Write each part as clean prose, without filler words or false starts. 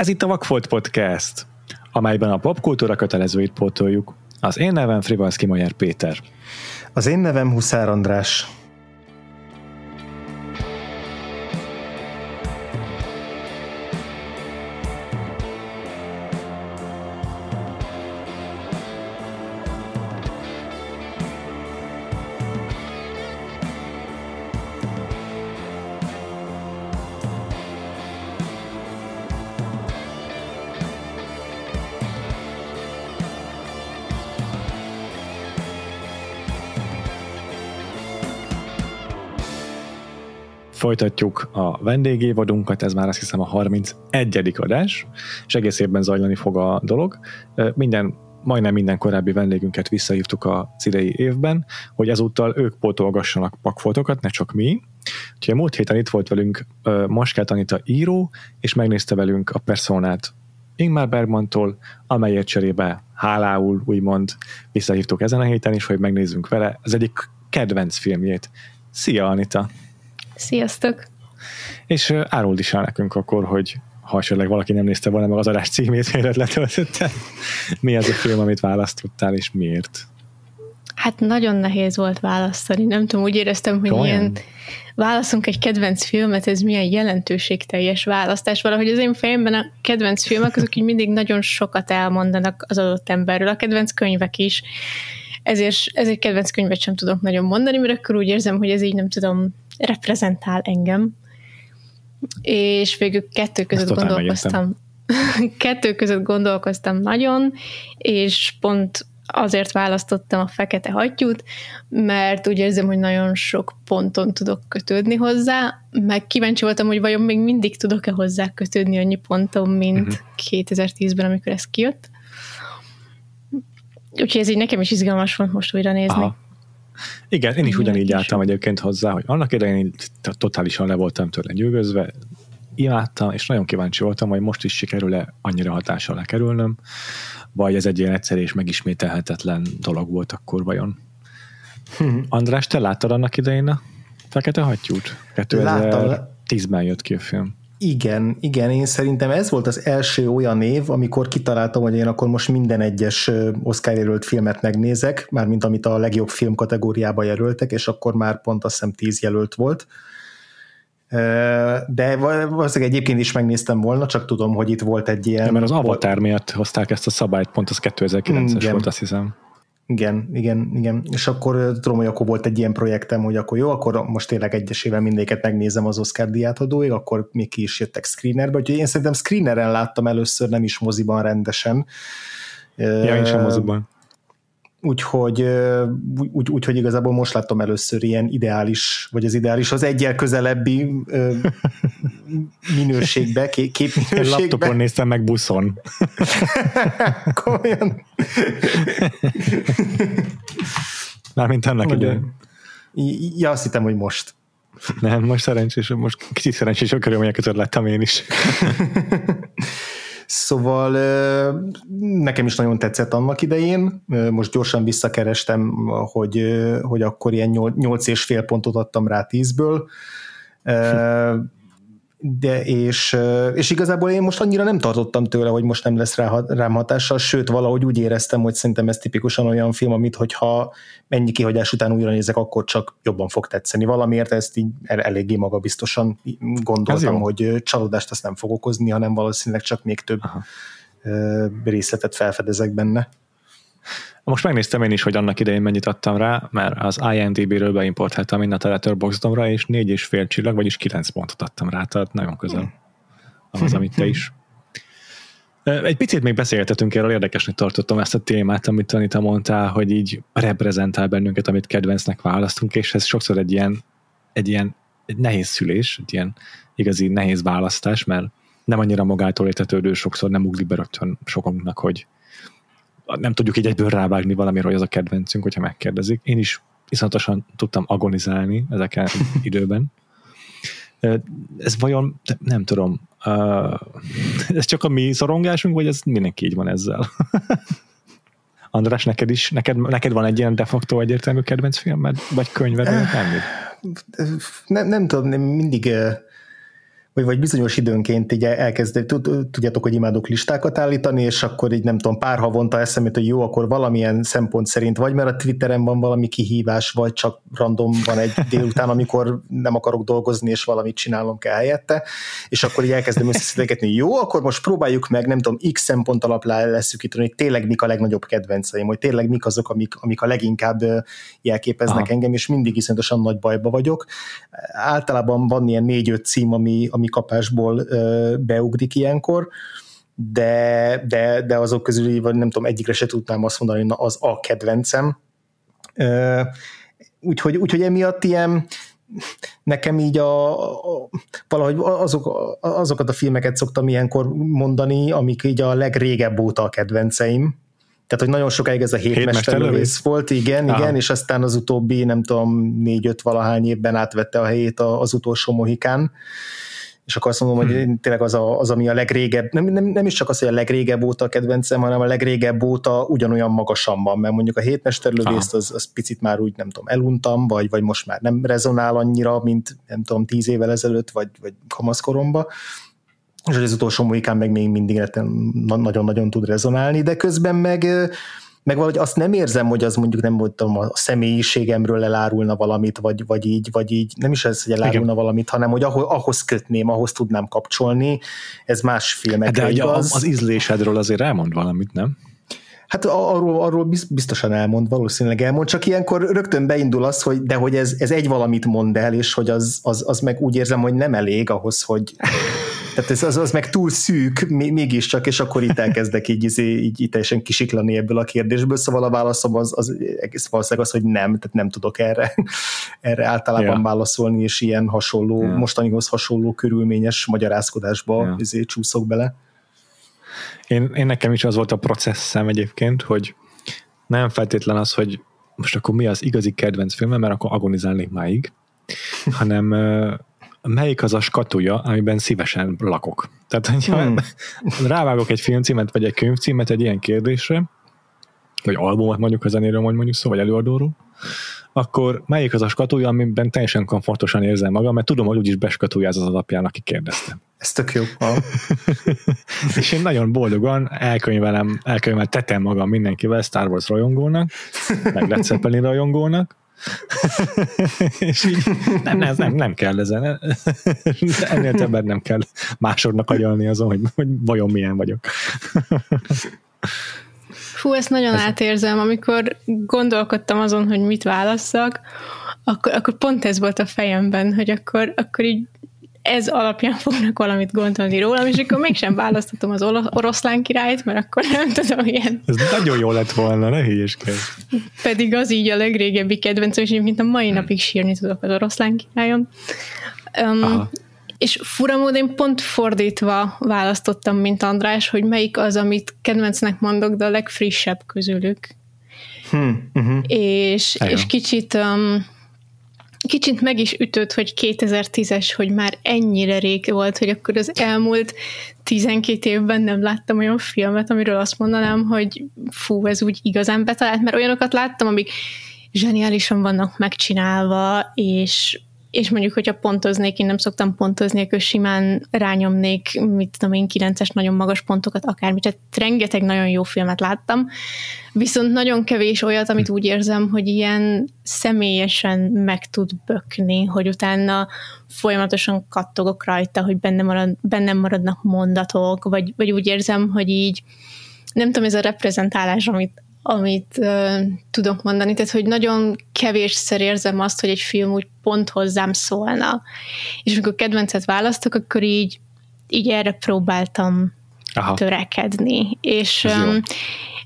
Ez itt a Vakfolt Podcast, amelyben a popkultúra kötelezőit pótoljuk. Az én nevem Frivalszki Majer Péter. Az én nevem Huszár András. Folytatjuk a vendégévadunkat, ez már azt hiszem a 31. adás, és egész évben zajlani fog a dolog. Majdnem minden korábbi vendégünket visszahívtuk az idei évben, hogy ezúttal ők pótolgassanak pakfoltokat, ne csak mi. Úgyhogy a múlt héten itt volt velünk Moskát Anita író, és megnézte velünk a Personát Ingmar Bergmantól, amelyért cserébe hálául, úgymond visszahívtuk ezen a héten is, hogy megnézzünk vele az egyik kedvenc filmjét. Szia, Anita! Sziasztok! És áruld is el nekünk akkor, hogy ha esetleg valaki nem nézte volna meg az adás címét, félre letöltötte. Mi az a film, amit választottál, és miért? Hát nagyon nehéz volt választani. Nem tudom, úgy éreztem, hogy ilyen válaszunk egy kedvenc filmet, ez milyen jelentőségteljes választás. Valahogy az én fejemben a kedvenc filmek azok így mindig nagyon sokat elmondanak az adott emberről. A kedvenc könyvek is. Ezért kedvenc könyvet sem tudok nagyon mondani, mert akkor úgy érzem, hogy ez így nem tudom reprezentál engem. És végül kettő között gondolkoztam nagyon, és pont azért választottam a Fekete Hattyút, mert úgy érzem, hogy nagyon sok ponton tudok kötődni hozzá, meg kíváncsi voltam, hogy vajon még mindig tudok-e hozzá kötődni annyi ponton, mint 2010-ben, amikor ez kijött. Úgyhogy ez így nekem is izgalmas volt most újra nézni. Aha. Igen, én is ugyanígy álltam egyébként hozzá, hogy annak idején totálisan le voltam tőle nyűgözve, imádtam, és nagyon kíváncsi voltam, hogy most is sikerül-e annyira hatással lekerülnöm, vagy ez egy ilyen egyszerű és megismételhetetlen dolog volt akkor vajon. András, te láttad annak idején a Fekete Hattyút? 2010-ben jött ki a film. Igen, én szerintem ez volt az első olyan év, amikor kitaláltam, hogy én akkor most minden egyes Oscar jelölt filmet megnézek, mármint amit a legjobb film kategóriába jelöltek, és akkor már pont azt hiszem 10 jelölt volt. De valószínűleg egyébként is megnéztem volna, csak tudom, hogy itt volt egy ilyen... Ja, mert az Avatar miatt hozták ezt a szabályt, pont az 2009-es volt, azt hiszem. Igen. És akkor tudom, hogy akkor volt egy ilyen projektem, hogy akkor jó, akkor most tényleg egyesével mindéket megnézem az Oscar díjátadóig, akkor még ki is jöttek screenerbe, úgyhogy én szerintem screeneren láttam először, nem is moziban rendesen. Ja, én sem moziban. Úgyhogy igazából most láttam először ilyen ideális, vagy az ideális, az egyel közelebbi minőségbe, képminőségbe. Laptopon néztem meg buszon. Komolyan. Mármint annak idején. Ja, azt hittem, hogy most. Nem, most kicsit szerencsés a körülmények között láttam én is. Szóval nekem is nagyon tetszett annak idején, most gyorsan visszakerestem, hogy akkor ilyen 8,5 pontot adtam rá 10-ből, de és igazából én most annyira nem tartottam tőle, hogy most nem lesz rám hatással, sőt valahogy úgy éreztem, hogy szerintem ez tipikusan olyan film, amit hogyha ennyi kihagyás után újra nézek, akkor csak jobban fog tetszeni. Valamiért ezt így eléggé magabiztosan gondoltam, hogy csalódást azt nem fog okozni, hanem valószínűleg csak még több részletet felfedezek benne. Most megnéztem én is, hogy annak idején mennyit adtam rá, mert az IMDb-ről beimportáltam mind a Letterboxdomra, és 4,5 csillag, vagyis 9 pontot adtam rá, tehát nagyon közel az, amit te is. Egy picit még beszélgethetünk erről, érdekesnek tartottam ezt a témát, amit Anita mondtál, hogy így reprezentál bennünket, amit kedvencnek választunk, és ez sokszor egy nehéz szülés, egy ilyen igazi nehéz választás, mert nem annyira magától értetődő, sokszor nem ugrik be rögtön sokunknak, hogy nem tudjuk így egyből rávágni valamiről, hogy az a kedvencünk, hogyha megkérdezik. Én is iszonyatosan tudtam agonizálni ezeken időben. Ez vajon, nem tudom, ez csak a mi szorongásunk, vagy ez mindenki így van ezzel? András, neked is? Neked van egy ilyen de facto egyértelmű kedvenc filmed? Vagy könyved? Nem tudom, mindig... vagy bizonyos időnként így tudjátok, hogy imádok listákat állítani, és akkor így nem tudom, pár havonta eszemét, hogy jó, akkor valamilyen szempont szerint, vagy mert a Twitteren van valami kihívás, vagy csak random van egy délután, amikor nem akarok dolgozni, és valamit csinálom kell helyette, és akkor így elkezdem összeszedeketni, jó, akkor most próbáljuk meg, nem tudom, x szempont alapján leszűkíteni, hogy tényleg mik a legnagyobb kedvenceim, hogy tényleg mik azok, amik a leginkább jelképeznek engem, és mindig iszonyatosan nagy bajba vagyok. Általában van ilyen 4-5 cím, ami kapásból beugdik ilyenkor, de azok közül nem tudom, egyikre se tudnám azt mondani, hogy na, az a kedvencem. Úgyhogy emiatt ilyen nekem így valahogy azokat a filmeket szoktam ilyenkor mondani, amik így a legrégebb óta a kedvenceim. Tehát, hogy nagyon sokáig ez a hétmesterlövész volt, igen, és aztán az utóbbi, nem tudom, 4-5 valahány évben átvette a helyét az utolsó mohikán. És akkor azt mondom, hogy tényleg az, ami a legrégebb, nem is csak az, hogy a legrégebb óta a kedvencem, hanem a legrégebb óta ugyanolyan magasan van, mert mondjuk a hétmesterlövészt az picit már úgy, nem tudom, eluntam, vagy most már nem rezonál annyira, mint nem tudom, 10 évvel ezelőtt, vagy kamaszkoromban. És az utolsó mújikán meg még mindig nagyon-nagyon tud rezonálni, de közben meg valahogy azt nem érzem, hogy az mondjuk nem voltam a személyiségemről elárulna valamit, vagy így, nem is ez, hogy elárulna valamit, hanem hogy ahhoz kötném, ahhoz tudnám kapcsolni, ez más filmekre de igaz. De az ízlésedről azért elmond valamit, nem? Hát arról biztosan valószínűleg elmond, csak ilyenkor rögtön beindul az, hogy de hogy ez egy valamit mond el, és hogy az meg úgy érzem, hogy nem elég ahhoz, hogy... Tehát az meg túl szűk, mégiscsak, és akkor itt elkezdek így teljesen kisiklani ebből a kérdésből, szóval a válaszom az egész valószínűleg az, hogy nem, tehát nem tudok erre általában válaszolni, és ilyen hasonló, mostanihoz hasonló körülményes magyarázkodásba csúszok bele. Én nekem is az volt a processzem egyébként, hogy nem feltétlen az, hogy most akkor mi az igazi kedvenc filmem, mert akkor agonizálnék máig, hanem... melyik az a skatúja, amiben szívesen lakok. Tehát, rávágok egy filmcímet, vagy egy könyvcímet egy ilyen kérdésre, vagy albumot mondjuk a zenéről mondjuk szó, vagy előadóról, akkor melyik az a skatúja, amiben teljesen komfortosan érzem magam, mert tudom, hogy úgyis beskatújáz az alapján, aki kérdezte. Ez tök jó. És én nagyon boldogan elkönyveltetem magam mindenkivel, Star Wars rajongónak, meg Led Zeppelin rajongónak, és így nem kell ezen. Ennél többet nem kell másodnak agyalni azon, hogy vajon milyen vagyok. Fú, ezt nagyon átérzem. Amikor gondolkodtam azon, hogy mit válasszak, akkor pont ez volt a fejemben, hogy akkor így ez alapján fognak valamit gondolni rólam, és akkor mégsem választatom az Oroszlán királyt, mert akkor nem tudom, ilyen. Ez nagyon jó lett volna, ne hülyeskedj. Pedig az így a legrégebbi kedvencem, és egyébként a mai napig sírni tudok az Oroszlán királyon. És fura módon én pont fordítva választottam, mint András, hogy melyik az, amit kedvencnek mondok, de a legfrissebb közülük. És kicsit... Kicsit meg is ütött, hogy 2010-es, hogy már ennyire rég volt, hogy akkor az elmúlt 12 évben nem láttam olyan filmet, amiről azt mondanám, hogy fú, ez úgy igazán betalált, mert olyanokat láttam, amik zseniálisan vannak megcsinálva, és mondjuk, hogyha pontoznék, én nem szoktam pontozni, akkor simán rányomnék, mit tudom én, 9-es nagyon magas pontokat, akármit, tehát rengeteg nagyon jó filmet láttam, viszont nagyon kevés olyat, amit úgy érzem, hogy ilyen személyesen meg tud bökni, hogy utána folyamatosan kattogok rajta, hogy bennem maradnak mondatok, vagy úgy érzem, hogy így, nem tudom, ez a reprezentálás, amit tudok mondani, tehát hogy nagyon kevésszer érzem azt, hogy egy film úgy pont hozzám szólna. És amikor kedvencet választok, akkor így erre próbáltam törekedni. És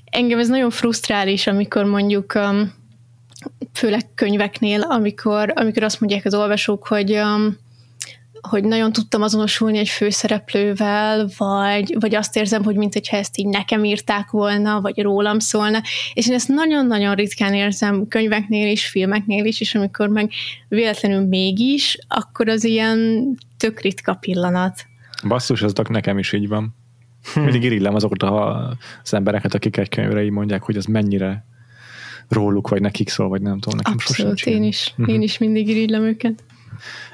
engem ez nagyon frusztrális, amikor mondjuk főleg könyveknél, amikor azt mondják az olvasók, hogy nagyon tudtam azonosulni egy főszereplővel, vagy azt érzem, hogy mintha ezt így nekem írták volna, vagy rólam szólna, és én ezt nagyon-nagyon ritkán érzem könyveknél is, filmeknél is, és amikor meg véletlenül mégis, akkor az ilyen tök ritka pillanat. Basszus, az nekem is így van. Mindig irigylem azokat az embereket, akik egy könyvre így mondják, hogy az mennyire róluk, vagy nekik szól, vagy nem tudom, nekem sosem csinál. Abszolút, én is mindig irigylem őket.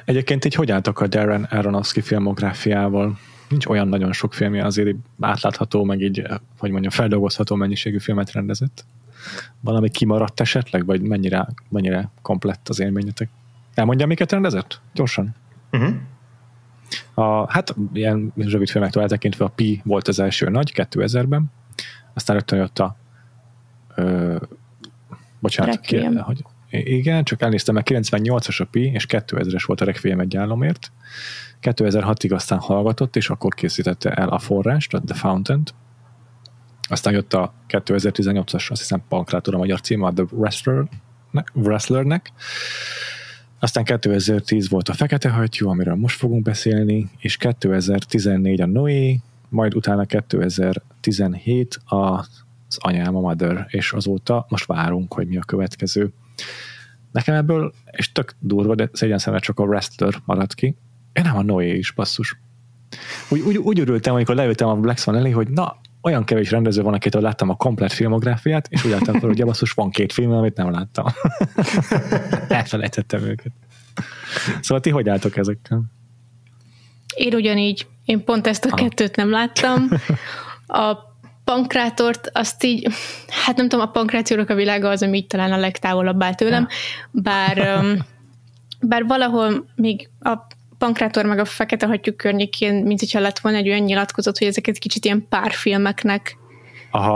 Egyébként így hogy álltak a Darren Aronofsky filmográfiával? Nincs olyan nagyon sok filmje, azért átlátható, meg így, hogy mondjam, feldolgozható mennyiségű filmet rendezett. Valami kimaradt esetleg, vagy mennyire komplett az élményetek? Elmondjam, miket rendezett? Gyorsan. Uh-huh. Hát ilyen rövid filmektől eltekintve a Pi volt az első nagy, 2000-ben. Aztán rögtön jött a igen, csak elnéztem, mert 98-as a Pi, és 2000-es volt a Requiem egy álomért. 2006-ig aztán hallgatott, és akkor készítette el a forrást, a The Fountain-t. Aztán jött a 2018-as, azt hiszem Pankrátor a magyar címe, a The Wrestlernek. Aztán 2010 volt a Fekete hajtyú, amiről most fogunk beszélni, és 2014 a Noé, majd utána 2017 az Anyám, a Mother, és azóta most várunk, hogy mi a következő. Nekem ebből, és tök durva, de szégyen szemre csak a Wrestler maradt ki. Én nem a Noé is, basszus. Úgy örültem, amikor leültem a Black Swan elé, hogy na, olyan kevés rendező van, akitől láttam a komplett filmográfiát, és úgy láttam fel, hogy basszus, van két film, amit nem láttam. Elfelejtettem őket. Szóval ti hogy álltok ezekkel? Én ugyanígy. Én pont ezt a kettőt nem láttam. A Pankrátort azt így, hát nem tudom, a Pankrációnak a világa az, ami így talán a legtávolabb áll tőlem, bár valahol még a Pankrátor meg a Fekete hattyú környékén, mint hogyha lett volna egy olyan nyilatkozat, hogy ezeket kicsit ilyen párfilmeknek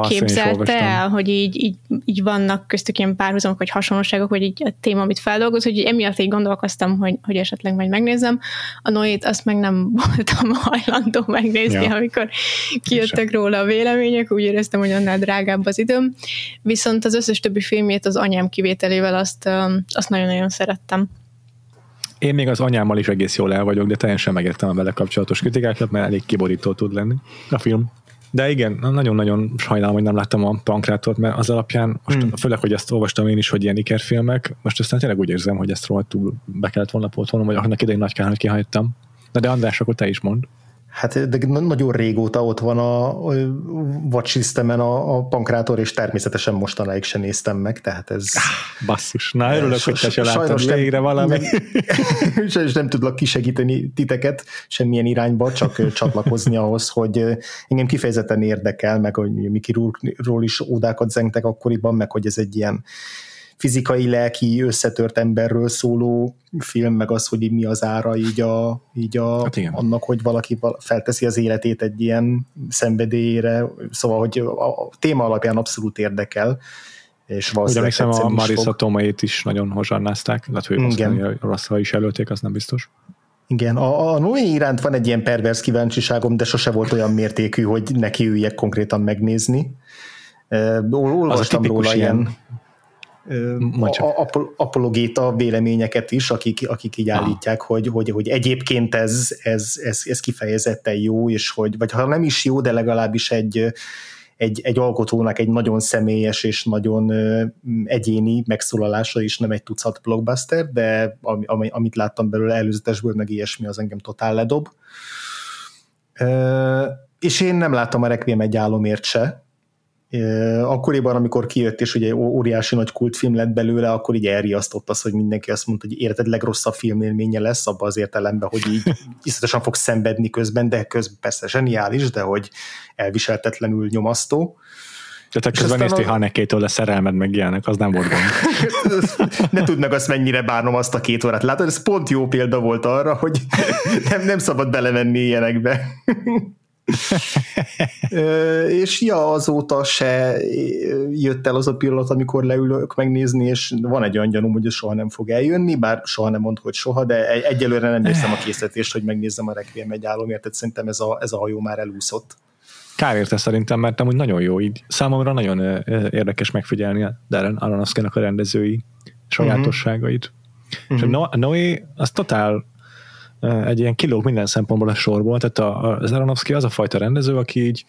képzelte el, hogy így vannak köztük ilyen párhuzamok, vagy hasonlóságok, vagy így a téma, amit feldolgoz, hogy emiatt így gondolkoztam, hogy esetleg majd megnézem. A Noét azt meg nem voltam hajlandó megnézni, amikor kijöttek róla a vélemények, úgy éreztem, hogy annál drágább az időm. Viszont az összes többi filmjét az Anyám kivételével azt nagyon-nagyon szerettem. Én még az Anyámmal is egész jól el vagyok, de teljesen megértem a vele kapcsolatos kritikákat, mert elég kiborító tud lenni a film. De igen, nagyon-nagyon sajnálom, hogy nem láttam a Pankrátort, mert az alapján, most főleg, hogy ezt olvastam én is, hogy ilyen ikerfilmek, most aztán tényleg úgy érzem, hogy ezt rohadtul be kellett volna pótolnom, vagy annak idején nagy kár, hogy kihagytam. De András, akkor te is mondd. Hát de nagyon régóta ott van a Watch Systemen a Pankrátor, és természetesen mostanáig sem néztem meg, tehát ez... Basszus, na örülök, hogy te se láttad végre valami. Sajnos nem tudlak kisegíteni titeket semmilyen irányba, csak csatlakozni ahhoz, hogy engem kifejezetten érdekel, meg hogy Mickey Rourke-ról is ódákat zengtek akkoriban, meg hogy ez egy ilyen fizikai, lelki, összetört emberről szóló film, meg az, hogy mi az ára így a hát annak, hogy valaki felteszi az életét egy ilyen szenvedélyére, szóval, hogy a téma alapján abszolút érdekel, és valószínűleg tetszeni is fog. A Marissa Tomait is nagyon hozsarnázták, lehet, hogy rosszra is jelölték, az nem biztos. Igen, a Noé iránt van egy ilyen pervers kíváncsiságom, de sose volt olyan mértékű, hogy neki üljek konkrétan megnézni. Olvastam róla ilyen apologéta véleményeket is, akik így állítják, hogy egyébként ez kifejezetten jó, és hogy, vagy ha nem is jó, de legalábbis egy alkotónak egy nagyon személyes és nagyon egyéni megszólalása is, nem egy tucat blockbuster, de amit láttam belőle előzetesből, meg ilyesmi, az engem totál ledob. És én nem láttam a Requiem egy álomért se. Akkoriban, amikor kijött, és ugye óriási nagy kultfilm lett belőle, akkor így elriasztott az, hogy mindenki azt mondta, hogy életed legrosszabb filmélménye lesz, abban az értelemben, hogy így iszletesen fogsz szenvedni közben, de közben persze zseniális, de hogy elviseltetlenül nyomasztó. Tehát közben néztél Hanekétől a szerelmed meg ilyenek, az nem volt gond. Ne tudnak azt, mennyire bánom azt a 2 órát. Látod, ez pont jó példa volt arra, hogy nem szabad belemenni ilyenekbe. És azóta se jött el az a pillanat, amikor leülök megnézni, és van egy olyan gyanúm, hogy soha nem fog eljönni, bár soha nem mond, hogy soha, de egyelőre nem érzem a készletést, hogy megnézzem a Requiem egy álomért, tehát szerintem ez a hajó már elúszott. Kár érte szerintem, mert amúgy nagyon jó így. Számomra nagyon érdekes megfigyelni a Darren Aronofskynak a rendezői sajátosságait. És a Noé, az totál egy ilyen kilóg minden szempontból a sorból, tehát az Aronofsky az a fajta rendező, aki így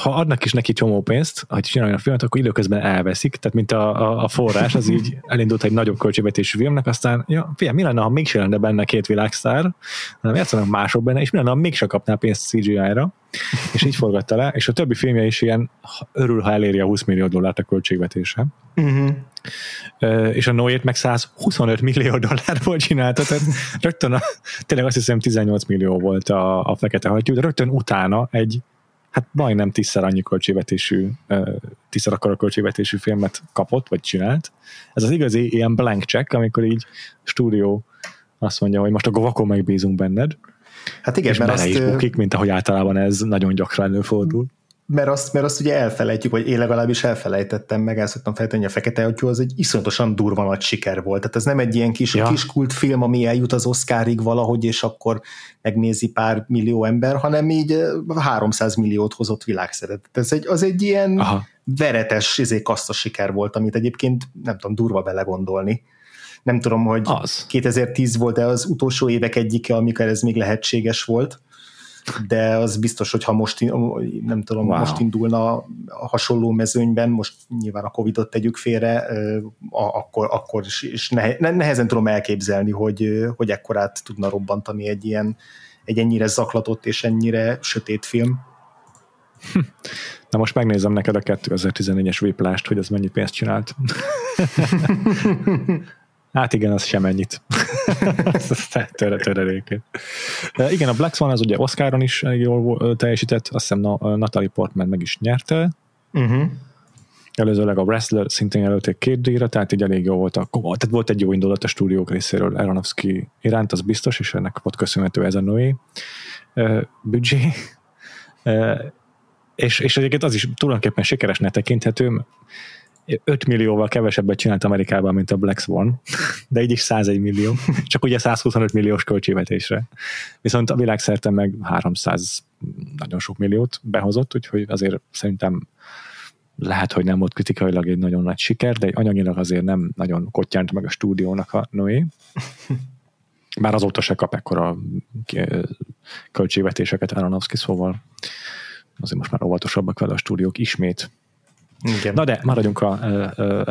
ha adnak is neki csomó pénzt, hogy csinálják a filmet, akkor időközben elveszik, tehát mint a forrás, az így elindult egy nagyobb költségvetésű filmnek, aztán ja, figyelj, mi lenne, ha mégse lenne benne két világsztár, hanem játszanak mások benne, és mi lenne, ha mégse kapná pénzt CGI-ra, és így forgatta le, és a többi filmje is ilyen örül, ha eléri a $20 millió a költségvetése. Uh-huh. És a Noé-t meg $125 millió csinálta, tehát rögtön tényleg azt hiszem 18 millió volt a Fekete Hattyú, de rögtön utána egy hát majdnem tízszer akkora költségvetésű filmet kapott, vagy csinált. Ez az igazi ilyen blank check, amikor így stúdió azt mondja, hogy most a vakon megbízunk benned. Hát igen, és mert bele is bukik, mint ahogy általában ez nagyon gyakran előfordul. Mert azt ugye elfelejtjük, vagy én legalábbis elfelejtettem, meg el szoktam fejteni, a Fekete Hattyú az egy iszonyatosan durva nagy siker volt. Tehát ez nem egy ilyen kis kultfilm, ami eljut az Oscarig valahogy, és akkor megnézi pár millió ember, hanem így 300 milliót hozott világszerte. Az egy ilyen veretes, kasztos siker volt, amit egyébként nem tudom, durva belegondolni. Nem tudom, hogy az. 2010 volt-e az utolsó évek egyike, amikor ez még lehetséges volt, de az biztos, hogy ha most, nem tudom, most indulna a hasonló mezőnyben, most nyilván a Covid-ot tegyük félre, akkor is nehezen tudom elképzelni, hogy ekkorát tudna robbantani egy ennyire zaklatott és ennyire sötét film. Na most megnézem neked a 2014-es Whiplash-t, hogy az mennyi pénzt csinált. Hát igen, az sem ennyit. Töredékét. Igen, a Black Swan az ugye Oscaron is jól teljesített, azt hiszem Natalie Portman meg is nyerte. Uh-huh. Előzőleg a Wrestler szintén előtték 2 díjra, tehát így elég jó volt. Tehát volt egy jó indulat a stúdiók részéről Aronofsky iránt, az biztos, és ennek volt köszönhető ez a női büdzsé. És egyébként az is tulajdonképpen sikeresnek tekinthető, 5 millióval kevesebbet csinált Amerikában, mint a Black Swan, de így is 101 millió, csak ugye 125 milliós költségvetésre. Viszont a világszerte meg 300 nagyon sok milliót behozott, úgyhogy azért szerintem lehet, hogy nem volt kritikailag egy nagyon nagy siker, de anyagilag azért nem nagyon kottyánt meg a stúdiónak a Noé. Bár azóta se kap ekkora költségvetéseket Aronofsky, szóval azért most már óvatosabbak vele a stúdiók ismét. Igen. Na de, maradjunk a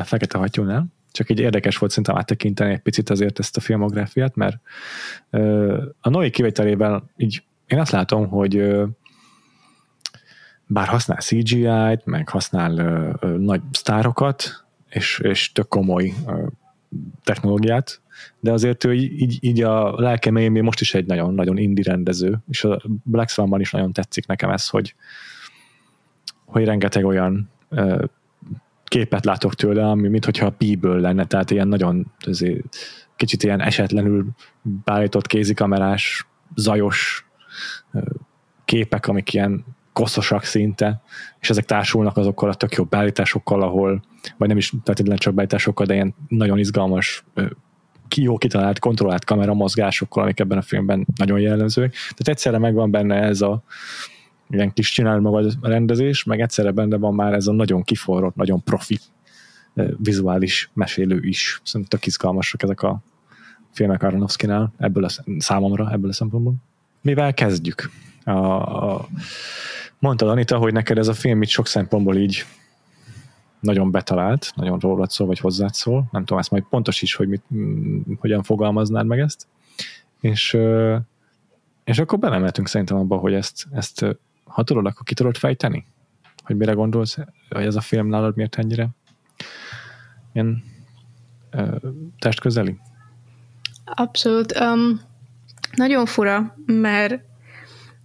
Fekete Hattyúnál. Csak így érdekes volt szerintem áttekinteni egy picit azért ezt a filmográfiát, mert a Noé kivételével így én azt látom, hogy bár használ CGI-t, meg használ nagy sztárokat, és tök komoly technológiát, de azért ő így a lelke mélyén most is egy nagyon-nagyon indie rendező, és a Black Swanban is nagyon tetszik nekem ez, hogy rengeteg olyan képet látok tőle, ami minthogyha a P-ből lenne, tehát ilyen nagyon kicsit ilyen esetlenül beállított kézikamerás, zajos képek, amik ilyen koszosak szinte, és ezek társulnak azokkal a tök jó beállításokkal, ahol, vagy nem is feltétlenül csak beállításokkal, de ilyen nagyon izgalmas, jó kitalált, kontrollált kameramozgásokkal, amik ebben a filmben nagyon jellemzőek. Tehát egyszerre megvan benne ez a ilyen kis csinál magad rendezés, meg egyszerre benne van már ez a nagyon kiforrott, nagyon profi vizuális mesélő is. Szerintem tök izgalmasak ezek a filmek Aronofskynál számomra ebből a szempontból. Mivel kezdjük? Mondtad, Anita, hogy neked ez a film itt sok szempontból így nagyon betalált, nagyon rólad szól, vagy hozzád szól. Nem tudom, ezt majd pontos is, hogy hogyan fogalmaznád meg ezt. És akkor belemeltünk szerintem abba, hogy ezt ha tudod, akkor ki tudod fejteni? Hogy mire gondolsz, hogy ez a film nálad miért ennyire ilyen testközeli? Abszolút. Nagyon fura, mert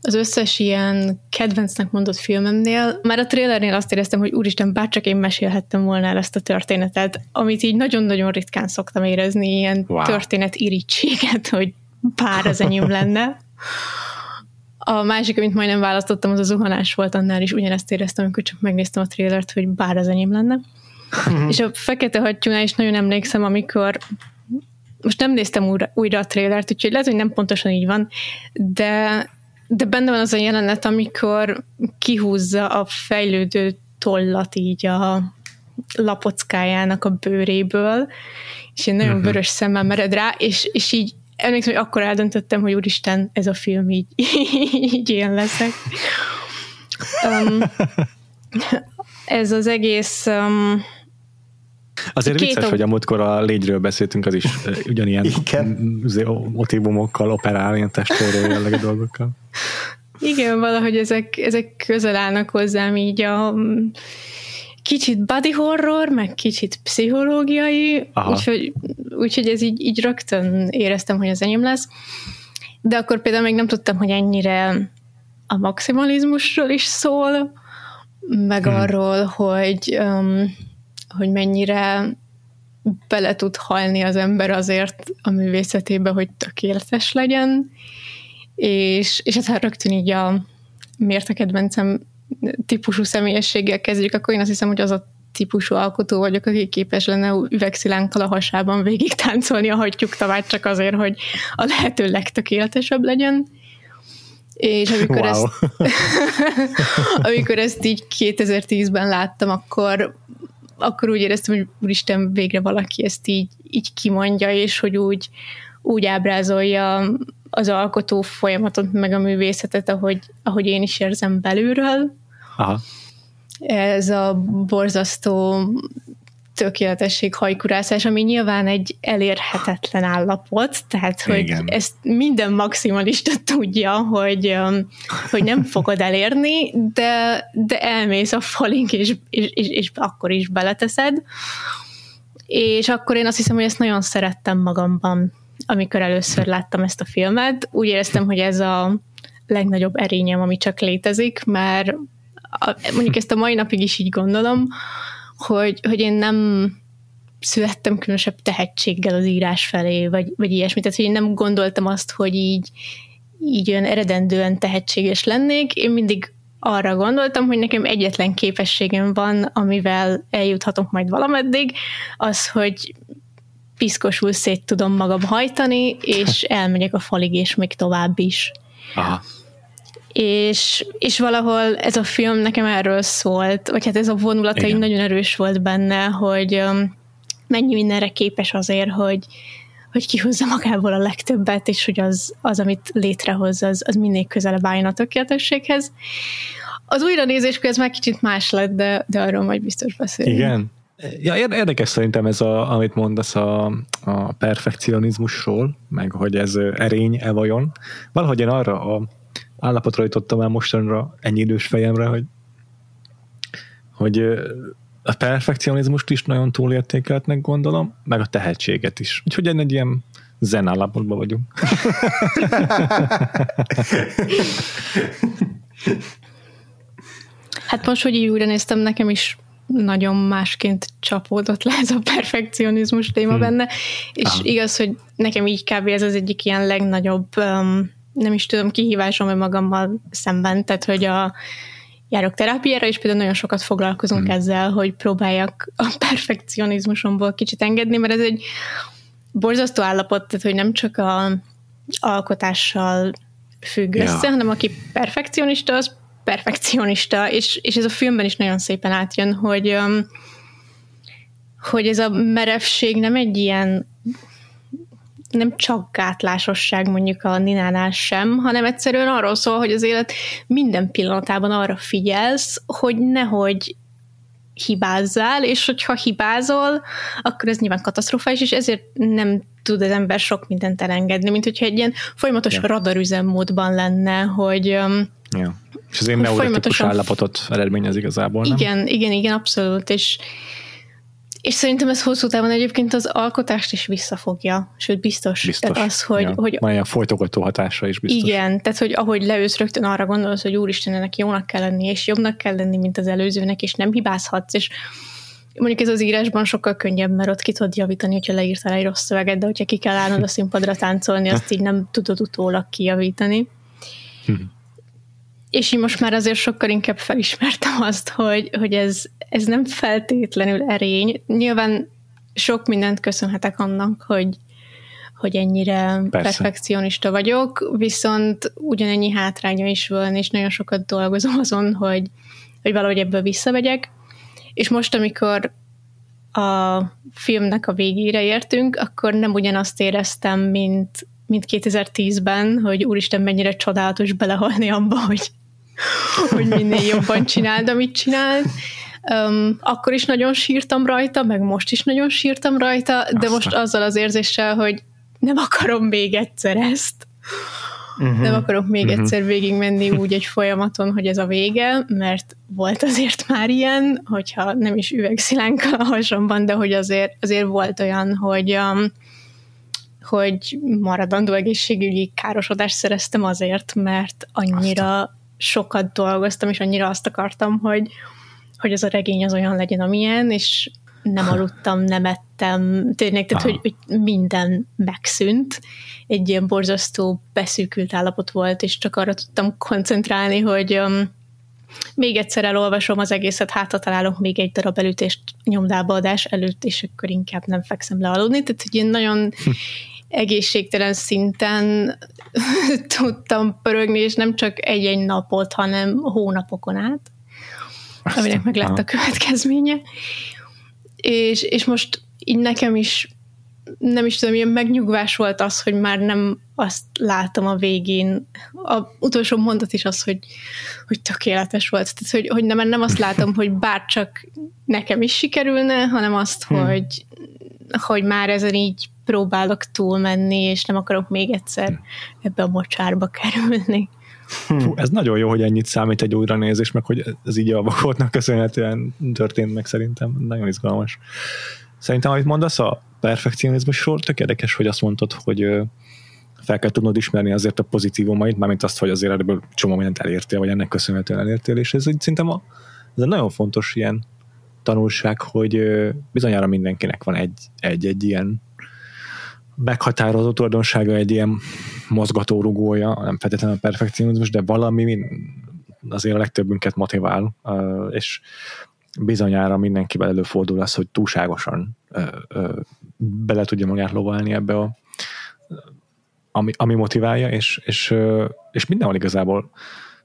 az összes ilyen kedvencnek mondott filmemnél, már a trailernél azt éreztem, hogy úristen, bárcsak én mesélhettem volna el ezt a történetet, amit így nagyon-nagyon ritkán szoktam érezni, ilyen történetirítséget, hogy pár az enyém lenne. A másik, amit majdnem választottam, az a zuhanás volt, annál is ugyanezt éreztem, amikor csak megnéztem a trailert, hogy bár az enyém lenne. Uh-huh. És a Fekete Hattyúnál is nagyon emlékszem, amikor most nem néztem újra a trailert, úgyhogy lehet, hogy nem pontosan így van, de benne van az a jelenet, amikor kihúzza a fejlődő tollat így a lapockájának a bőréből, és én nagyon vörös szemmel mered rá, és így emlékszem, hogy akkor eldöntöttem, hogy úristen, ez a film így ilyen leszek. Ez az egész... Azért vicces, hogy a múltkor a légyről beszéltünk, az is ugyanilyen motivumokkal operál, ilyen testőről jellegű dolgokkal. Igen, valahogy ezek közel állnak hozzám így a... Kicsit body horror, meg kicsit pszichológiai, úgyhogy ez így rögtön éreztem, hogy az enyém lesz. De akkor például még nem tudtam, hogy ennyire a maximalizmusról is szól, meg arról, hogy mennyire bele tud halni az ember azért a művészetébe, hogy tökéletes legyen. És hát rögtön így a miért a kedvencem típusú személyességgel kezdjük, akkor én azt hiszem, hogy az a típusú alkotó vagyok, aki képes lenne üvegszilánkkal a hasában végig táncolni a hattyúk tavát csak azért, hogy a lehető legtökéletesebb legyen. És amikor, amikor ezt így 2010-ben láttam, akkor úgy éreztem, hogy úristen, végre valaki ezt így kimondja, és hogy úgy ábrázolja az alkotó folyamatot, meg a művészetet, ahogy én is érzem belülről. Aha. Ez a borzasztó tökéletesség hajkurászás, ami nyilván egy elérhetetlen állapot, tehát, hogy igen, ezt minden maximalista tudja, hogy nem fogod elérni, de elmész a falig, és akkor is beleteszed. És akkor én azt hiszem, hogy ezt nagyon szerettem magamban, amikor először láttam ezt a filmet. Úgy éreztem, hogy ez a legnagyobb erényem, ami csak létezik, mert mondjuk ezt a mai napig is így gondolom, hogy én nem születtem különösebb tehetséggel az írás felé, vagy ilyesmit. Tehát, hogy én nem gondoltam azt, hogy így olyan eredendően tehetséges lennék. Én mindig arra gondoltam, hogy nekem egyetlen képességem van, amivel eljuthatok majd valameddig, az, hogy piszkosul szét tudom magam hajtani, és elmegyek a falig, és még tovább is. Aha. És valahol ez a film nekem erről szólt, vagy hát ez a vonulata így nagyon erős volt benne, hogy mennyi mindenre képes azért, hogy kihozza magából a legtöbbet, és hogy az amit létrehoz, az minél közelebb álljon a tökéletességhez. Az újranézéskor ez már kicsit más lett, de arról majd biztos beszélünk. Igen. Ja, érdekes szerintem ez, amit mondasz a perfekcionizmusról, meg hogy ez erény-e vajon. Valahogy én arra a állapotra jutottam el mostanra ennyi idős fejemre, hogy a perfekcionizmust is nagyon túlértékeltnek gondolom, meg a tehetséget is. Úgyhogy egy ilyen zen állapotban vagyunk. Hát most, hogy így újra néztem, nekem is nagyon másként csapódott le ez a perfekcionizmus téma benne, és igaz, hogy nekem így kb. Ez az egyik ilyen legnagyobb, nem is tudom, kihívásom magammal szemben, tehát, hogy járok terápiára, és például nagyon sokat foglalkozunk ezzel, hogy próbáljak a perfekcionizmusomból kicsit engedni, mert ez egy borzasztó állapot, tehát, hogy nem csak a alkotással függ össze, hanem aki perfekcionista, az perfekcionista, és ez a filmben is nagyon szépen átjön, hogy ez a merevség nem egy ilyen, nem csak gátlásosság mondjuk a ninánál sem, hanem egyszerűen arról szól, hogy az élet minden pillanatában arra figyelsz, hogy nehogy hibázzál, és hogyha hibázol, akkor ez nyilván katasztrofális, és ezért nem tud az ember sok mindent elengedni, mint hogyha egy ilyen folyamatos radarüzemmódban lenne, hogy... És az én neurotikus állapotot eredményez igazából, nem? Igen, abszolút, és szerintem ez hosszú távon egyébként az alkotást is visszafogja, sőt biztos. Tehát az, hogy majd a folytogató hatása is biztos. Igen, tehát hogy ahogy leülsz, rögtön arra gondolsz, hogy úristen, ennek jónak kell lenni, és jobbnak kell lenni, mint az előzőnek, és nem hibázhatsz, és mondjuk ez az írásban sokkal könnyebb, mert ott ki tudod javítani, hogyha leírtál egy rossz szöveget, de hogyha ki kell állnod a színpadra táncolni, azt így nem tudod utólag kijavítani. És így most már azért sokkal inkább felismertem azt, hogy ez nem feltétlenül erény. Nyilván sok mindent köszönhetek annak, hogy ennyire perfekcionista vagyok, viszont ugyanennyi hátránya is van, és nagyon sokat dolgozom azon, hogy valahogy ebből visszavegyek. És most, amikor a filmnek a végére értünk, akkor nem ugyanazt éreztem, mint 2010-ben, hogy úristen, mennyire csodálatos belehalni abba, hogy hogy minél jobban csináld, amit csináld. Akkor is nagyon sírtam rajta, meg most is nagyon sírtam rajta, de aztán most azzal az érzéssel, hogy nem akarom még egyszer ezt. Uh-huh. Nem akarok még egyszer végigmenni úgy egy folyamaton, hogy ez a vége, mert volt azért már ilyen, hogyha nem is üvegszilánkkal a hasonban, de hogy azért volt olyan, hogy, hogy maradandó egészségügyi károsodást szereztem azért, mert annyira sokat dolgoztam, és annyira azt akartam, hogy ez a regény az olyan legyen, amilyen, és nem aludtam, nem ettem, tényleg, tehát, hogy minden megszűnt. Egy ilyen borzasztó, beszűkült állapot volt, és csak arra tudtam koncentrálni, hogy még egyszer elolvasom az egészet, hátra találok még egy darab elütést nyomdába adás előtt, és akkor inkább nem fekszem le aludni. Tehát, hogy én nagyon egészségtelen szinten tudtam pörögni, és nem csak egy-egy napot, hanem hónapokon át, aminek meg lett a következménye. És most így nekem is, nem is tudom, ilyen megnyugvás volt az, hogy már nem azt látom a végén. A utolsó mondat is az, hogy tökéletes volt. Tehát, hogy nem azt látom, hogy bárcsak nekem is sikerülne, hanem azt, hogy már ezen így próbálok túlmenni, és nem akarok még egyszer ebbe a mocsárba kerülni. Fú, ez nagyon jó, hogy ennyit számít egy újranézés, meg hogy ez így a vakótnak köszönhetően történt meg, szerintem nagyon izgalmas. Szerintem, amit mondasz a perfekcionizmusról, tök érdekes, hogy azt mondtad, hogy fel kell tudnod ismerni azért a pozitívumait, mármint azt, hogy azért ebből csomó mindent elértél, vagy ennek köszönhetően elértél, és ez szerintem ez egy nagyon fontos ilyen tanulság, hogy bizonyára mindenkinek van egy ilyen meghatározó tulajdonsága, egy ilyen mozgatórugója, nem feltétlenül a perfekcionizmus, de valami azért a legtöbbünket motivál, és bizonyára mindenkivel előfordul az, hogy túlságosan bele tudja magát lovalni ebbe, ami motiválja, és mindenhol igazából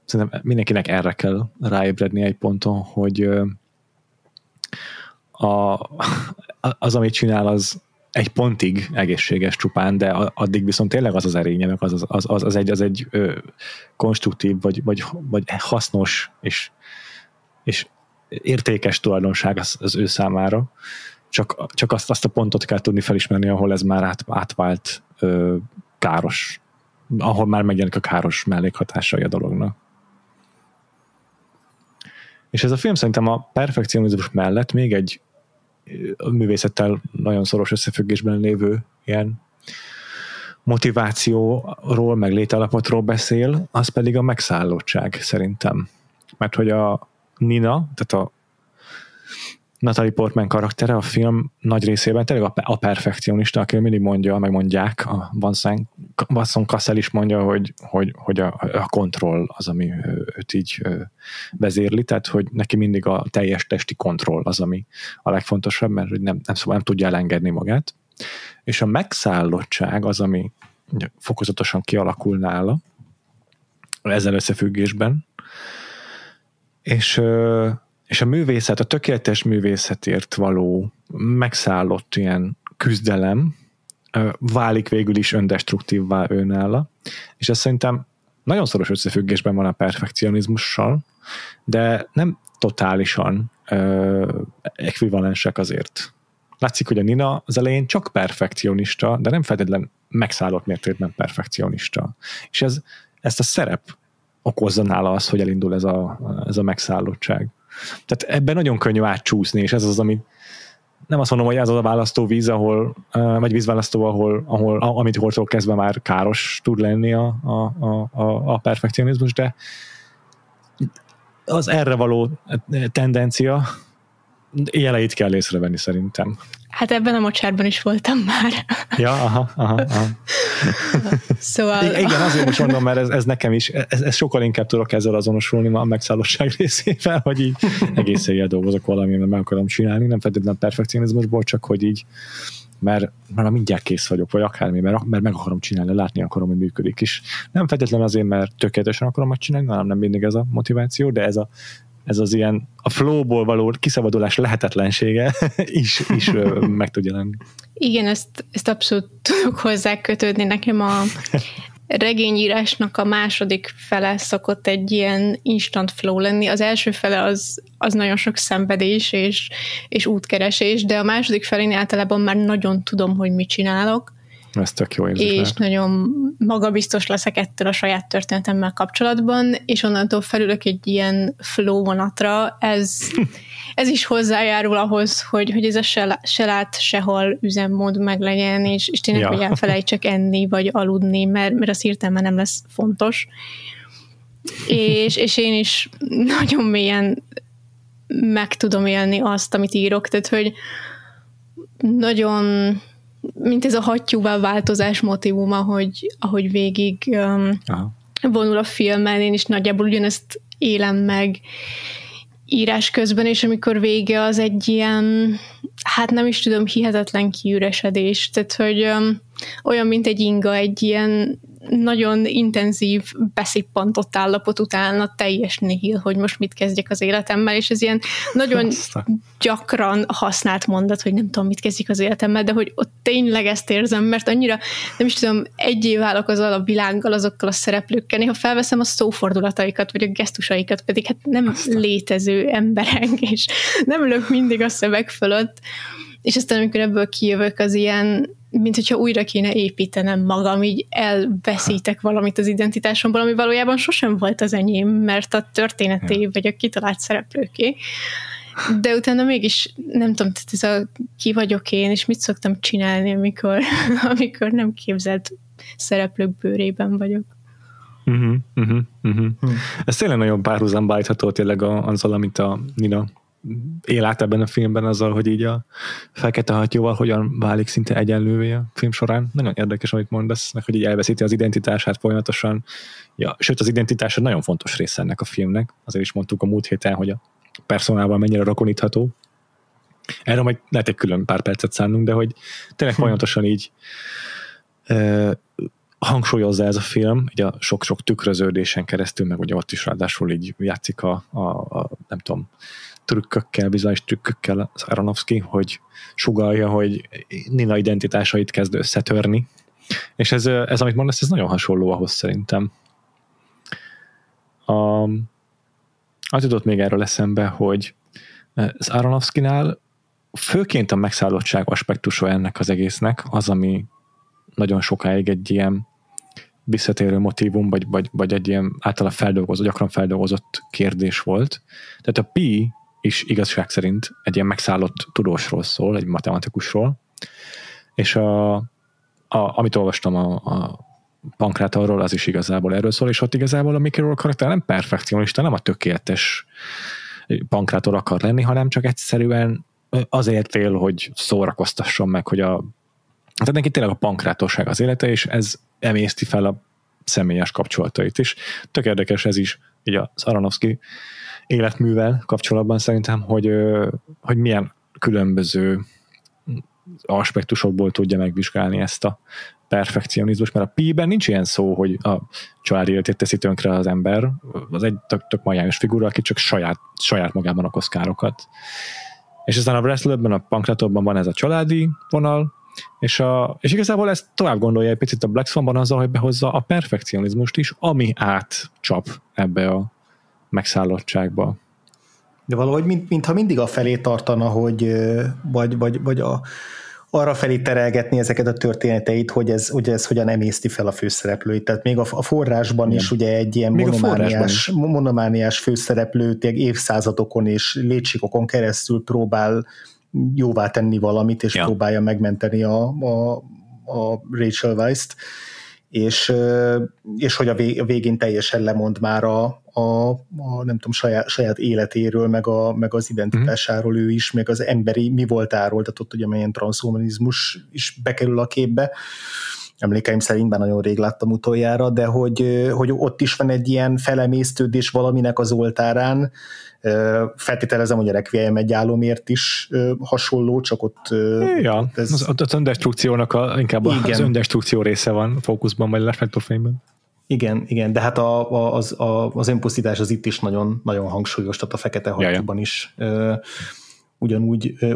szerintem mindenkinek erre kell ráébredni egy ponton, hogy az, amit csinál, az egy pontig egészséges csupán, de addig viszont tényleg az erénye, meg az egy konstruktív, vagy hasznos és értékes tulajdonság az ő számára. Csak azt a pontot kell tudni felismerni, ahol ez már átvált káros, ahol már megjelenik a káros mellékhatásai a dolognak. És ez a film szerintem a perfekcionizmus mellett még egy a művészettel nagyon szoros összefüggésben lévő ilyen motivációról, meg létállapotról beszél, az pedig a megszállottság szerintem. Mert hogy a Nina, tehát a Natalie Portman karaktere a film nagy részében tényleg a perfekcionista, aki mindig mondja, megmondják, a Vincent Cassel is mondja, hogy a kontroll az, ami őt így vezérli, tehát hogy neki mindig a teljes testi kontroll az, ami a legfontosabb, mert nem tudja elengedni magát. És a megszállottság az, ami fokozatosan kialakul nála ezzel összefüggésben. És a művészet, a tökéletes művészetért való megszállott ilyen küzdelem válik végül is öndestruktívvá őnála, és ez szerintem nagyon szoros összefüggésben van a perfekcionizmussal, de nem totálisan ekvivalensek azért. Látszik, hogy a Nina az elején csak perfekcionista, de nem feltétlenül megszállott mértékben perfekcionista. És ezt a szerep okozza nála az, hogy elindul ez a megszállottság. Tehát ebben nagyon könnyű átcsúszni, és ez az, ami nem azt mondom, hogy ez az a választóvíz, vagy vízválasztó, amit holtól kezdve már káros tud lenni a perfekcionizmus, de az erre való tendencia jeleit kell észrevenni szerintem. Hát ebben a mocsárban is voltam már. Ja, aha. Szóval... Igen, azért most mondom, mert ez nekem is, ez sokkal inkább tudok ezzel azonosulni ma a megszállottság részével, hogy így egész éjjel dolgozok valami, mert meg akarom csinálni, nem feltétlenül perfekcionizmusból, csak hogy így, mert mindjárt kész vagyok, vagy akármi, mert meg akarom csinálni, látni akarom, hogy működik is. Nem feltétlenül azért, mert tökéletesen akarom azt csinálni, hanem nem mindig ez a motiváció, de ez az ilyen a flowból való kiszabadulás lehetetlensége is meg tudja lenni. Igen, ezt abszolút tudok hozzá kötődni. Nekem regényírásnak a második fele szokott egy ilyen instant flow lenni. Az első fele az nagyon sok szenvedés és útkeresés, de a második felén általában már nagyon tudom, hogy mit csinálok. Ez tök jó érzés. És lehet. Nagyon magabiztos leszek ettől a saját történetemmel kapcsolatban, és onnantól felülök egy ilyen flow vonatra. Ez is hozzájárul ahhoz, hogy ez a se lát, sehol üzemmód meg legyen, és tényleg, hogy elfelejtsek enni, vagy aludni, mert az hirtelen nem lesz fontos. És én is nagyon mélyen meg tudom élni azt, amit írok, tehát, hogy nagyon... mint ez a hattyúvá változás motivuma, ahogy végig vonul a filmen, én is nagyjából ugyanezt élem meg írás közben, és amikor vége, az egy ilyen, hát nem is tudom, hihetetlen kiüresedés. Tehát, hogy olyan, mint egy inga, egy ilyen nagyon intenzív, beszippantott állapot után a teljes nihil, hogy most mit kezdjek az életemmel, és ez ilyen nagyon gyakran használt mondat, hogy nem tudom, mit kezdjek az életemmel, de hogy ott tényleg ezt érzem, mert annyira, nem is tudom, egyé válok azzal a világgal, azokkal a szereplőkkel, néha felveszem a szófordulataikat, vagy a gesztusaikat, pedig hát nem létező emberek, és nem ülök mindig a szöveg fölött, és aztán amikor ebből kijövök, az ilyen, mint hogyha újra kéne építenem magam, így elveszítek valamit az identitásomból, ami valójában sosem volt az enyém, mert a történeté vagy a kitalált szereplőké. De utána mégis, nem tudom, tehát ez a ki vagyok én, és mit szoktam csinálni, amikor nem képzelt szereplők bőrében vagyok. Ez tényleg nagyon párhuzamba állítható tényleg azzal, amit a Nina él át ebben a filmben, azzal, hogy így a fekete hattyúval hogyan válik szinte egyenlővé a film során. Nagyon érdekes, amit mondasz, meg hogy így elveszíti az identitását folyamatosan. Ja, sőt, az identitás nagyon fontos része ennek a filmnek. Azért is mondtuk a múlt héten, hogy a personával mennyire rakonítható. Erről majd lehet egy külön pár percet szánnunk, de hogy tényleg folyamatosan így hangsúlyozza ez a film, így a sok-sok tükröződésen keresztül, meg ugye ott is ráadásul így játszik a nem tudom, trükkökkel, bizonyos trükkökkel az Aronofsky, hogy sugallja, hogy Nina identitásait kezd összetörni. És ez amit mondasz, ez nagyon hasonló ahhoz szerintem. Az jutott még erről eszembe, hogy az Aronofskynál főként a megszállottság aspektusa ennek az egésznek az, ami nagyon sokáig egy ilyen visszatérő motívum, vagy egy ilyen általában gyakran feldolgozott kérdés volt. Tehát a Pi is igazság szerint egy ilyen megszállott tudósról szól, egy matematikusról, és amit olvastam a Pankrátorról, az is igazából erről szól, és ott igazából a Mickey Rourke karakter nem perfekcionista, nem a tökéletes Pankrátor akar lenni, hanem csak egyszerűen azért él, hogy szórakoztasson meg, hogy tehát neki tényleg a pankrátorság az élete, és ez emészti fel a személyes kapcsolatait is. Tök érdekes ez is, így az Aronofsky életművel kapcsolatban szerintem, hogy milyen különböző aspektusokból tudja megvizsgálni ezt a perfekcionizmus, mert a Pi-ben nincs ilyen szó, hogy a családi életét teszi tönkre az ember, az egy tök majányos figura, aki csak saját magában okoz károkat. És aztán a Wrestlerben, a Pankrátorban van ez a családi vonal, és igazából ezt tovább gondolja egy picit a Black Swan-ban azzal, hogy behozza a perfekcionizmust is, ami átcsap ebbe a megszállottságba. De valahogy mintha mindig a felé tartana, hogy vagy arra felé terelgetni ezeket a történeteit, hogy ez hogyan emészti fel a főszereplőit. Tehát még a forrásban is ugye egy ilyen monomániás főszereplőt évszázadokon és létségokon keresztül próbál jóvá tenni valamit, és próbálja megmenteni a Rachel Weisz-t, és hogy a végén teljesen lemond már a nem tudom, saját életéről, meg az identitásáról ő is, meg az emberi mi voltáról, tehát ott ugye milyen transhumanizmus is bekerül a képbe. Emlékeim szerint már nagyon rég láttam utoljára, de hogy ott is van egy ilyen felemésztődés valaminek az oltárán. Feltételezem, hogy a Requiem egy álomért is hasonló, csak ott... az öndestrukciónak inkább az öndestrukció része van fókuszban, vagy a reflektorfényben. Igen, de hát az önpusztítás az itt is nagyon, nagyon hangsúlyos, tehát a fekete hattyúban is...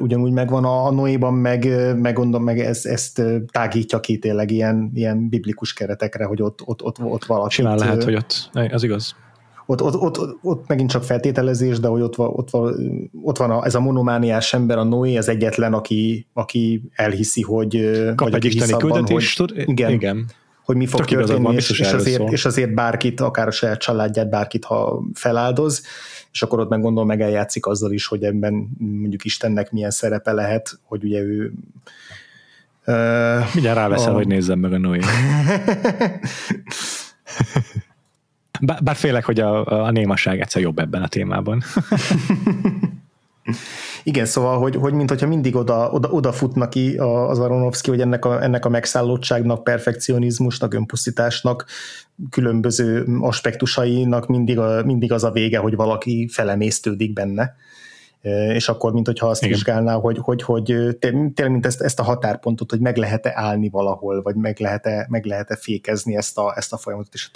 ugyanúgy megvan a Noéban, meg ezt tágítja ki tényleg ilyen biblikus keretekre, hogy ott valaki. Simán lehet, hogy ott, az igaz. Ott megint csak feltételezés, de hogy ott van ez a monomániás ember, a Noé az egyetlen, aki elhiszi, hogy kap egy isteni küldetést, igen. Hogy mi fog történni, és azért bárkit, akár a saját családját, bárkit, ha feláldoz, és akkor ott meg gondolom, meg eljátszik azzal is, hogy ebben mondjuk Istennek milyen szerepe lehet, hogy ugye ő... Mindjárt ráveszel, hogy nézzem meg a Noé. Bár félek, hogy a némaság egyszer jobb ebben a témában. Igen, szóval, hogy mint hogyha mindig oda futna ki az Aronofsky, hogy ennek a megszállottságnak, perfekcionizmusnak, önpusztításnak, különböző aspektusainak mindig az a vége, hogy valaki felemésztődik benne. És akkor, mint hogyha azt vizsgálná, hogy tényleg mint ezt a határpontot, hogy meg lehet-e állni valahol, vagy meg lehet-e fékezni ezt a folyamatot. És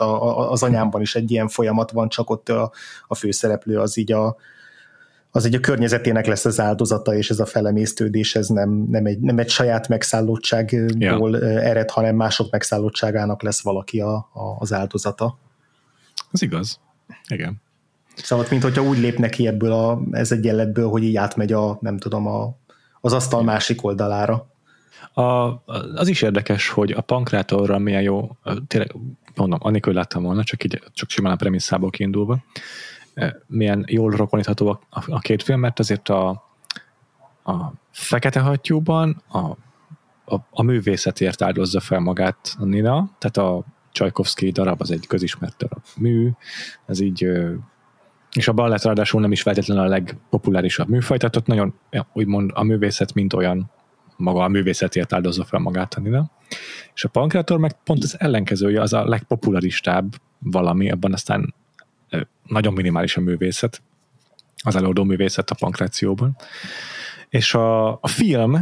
az Anyámban is egy ilyen folyamat van, csak ott a főszereplő az így a környezetének lesz az áldozata, és ez a felemésztődés, ez nem egy saját megszállottságból ered, hanem mások megszállottságának lesz valaki az áldozata. Ez igaz. Igen. Szóval, mint hogyha úgy lépnek ki ebből ez egyenletből, hogy így átmegy az asztal másik oldalára. Az is érdekes, hogy a Pankrátorra milyen jó, tényleg mondom, annélkül láttam volna, csak simán a premisszából kiindulva, milyen jól rokonítható a két film, mert azért a Fekete hattyúban a művészetért áldozza fel magát a Nina, tehát a Csajkovszkij darab az egy közismert darab mű, ez így, és a balett ráadásul nem is feltétlenül a legpopulárisabb műfaj, tehát ott nagyon, úgymond a művészet mint olyan, maga a művészetért áldozza fel magát a Nina, és a Pankrátor meg pont az ellenkezője, az a legpopularistább valami, abban aztán nagyon minimális a művészet, az előadó művészet a Pankrációban. És a film,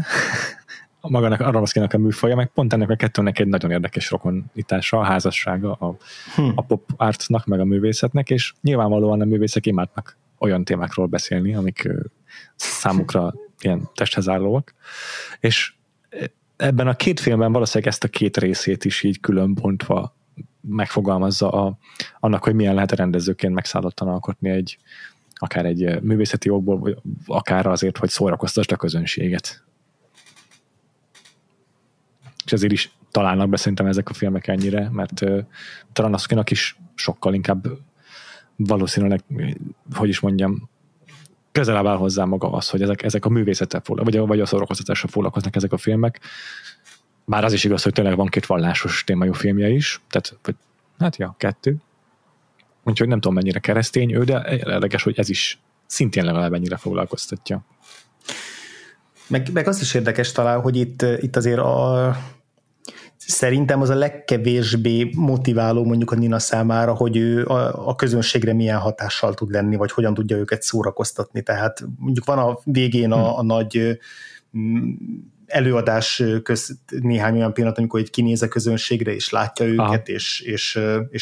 magának Aronofskynak a műfaja, meg pont ennek a kettőnek egy nagyon érdekes rokonítása, a házassága a pop artnak, meg a művészetnek, és nyilvánvalóan a művészek imádnak olyan témákról beszélni, amik számukra ilyen testhez állóak. És ebben a két filmben valószínűleg ezt a két részét is így különbontva megfogalmazza annak, hogy milyen lehet rendezőként megszállottan alkotni akár egy művészeti okból, vagy akár azért, hogy szórakoztasd a közönséget. És ezért is találnak be szerintem ezek a filmek ennyire, mert Aronofskynak is sokkal inkább valószínűleg, hogy is mondjam, közelebb áll hozzá maga az, hogy ezek a művészettel foglalkoznak, vagy a szórakoztatással foglalkoznak ezek a filmek. Bár az is igaz, hogy tényleg van két vallásos témájú filmje is, tehát, kettő. Úgyhogy nem tudom, mennyire keresztény ő, de érdekes, hogy ez is szintén legalább ennyire foglalkoztatja. Meg az is érdekes talán, hogy itt azért szerintem az a legkevésbé motiváló mondjuk a Nina számára, hogy ő a közönségre milyen hatással tud lenni, vagy hogyan tudja őket szórakoztatni. Tehát mondjuk van a végén a nagy... előadás közt néhány olyan pillanat, amikor így kinéz a közönségre, és látja őket, és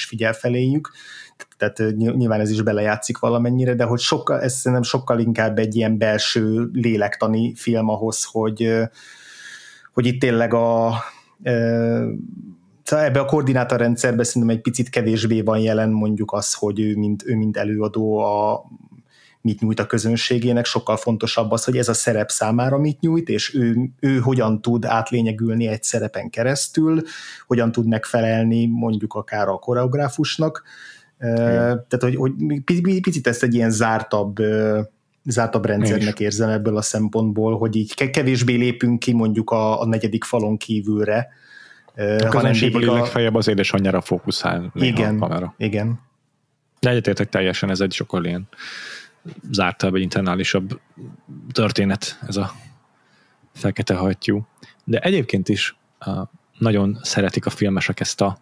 figyel feléjük. Tehát nyilván ez is belejátszik valamennyire, de hogy ez szerintem sokkal inkább egy ilyen belső lélektani film ahhoz, hogy itt tényleg ebbe a koordinátorrendszerben szerintem egy picit kevésbé van jelen mondjuk az, hogy ő mint előadó mit nyújt a közönségének, sokkal fontosabb az, hogy ez a szerep számára mit nyújt, és ő hogyan tud átlényegülni egy szerepen keresztül, hogyan tud megfelelni mondjuk akár a koreográfusnak. Tehát, hogy picit ezt egy ilyen zártabb rendszernek érzem ebből a szempontból, hogy így kevésbé lépünk ki mondjuk a negyedik falon kívülre. A közönségből legfeljebb az édesanyjára fókuszál. Igen. De egyetértek teljesen, ez egy sokkal ilyen zártabb, egy internálisabb történet ez a Fekete hattyú. De egyébként is nagyon szeretik a filmesek ezt a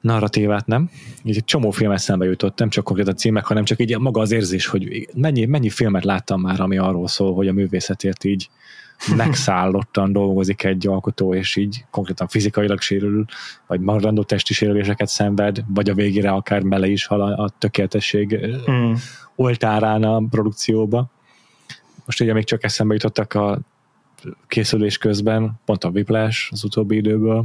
narratívát, nem? Így egy csomó film eszembe jutott, nem csak konkrét a címek, hanem csak így maga az érzés, hogy mennyi filmet láttam már, ami arról szól, hogy a művészetért így megszállottan dolgozik egy alkotó, és így konkrétan fizikailag sérül, vagy maradandó testi sérüléseket szenved, vagy a végére akár bele is hal a tökéletesség oltárán a produkcióba. most így amíg csak eszembe jutottak a készülés közben, pont a Whiplash az utóbbi időből,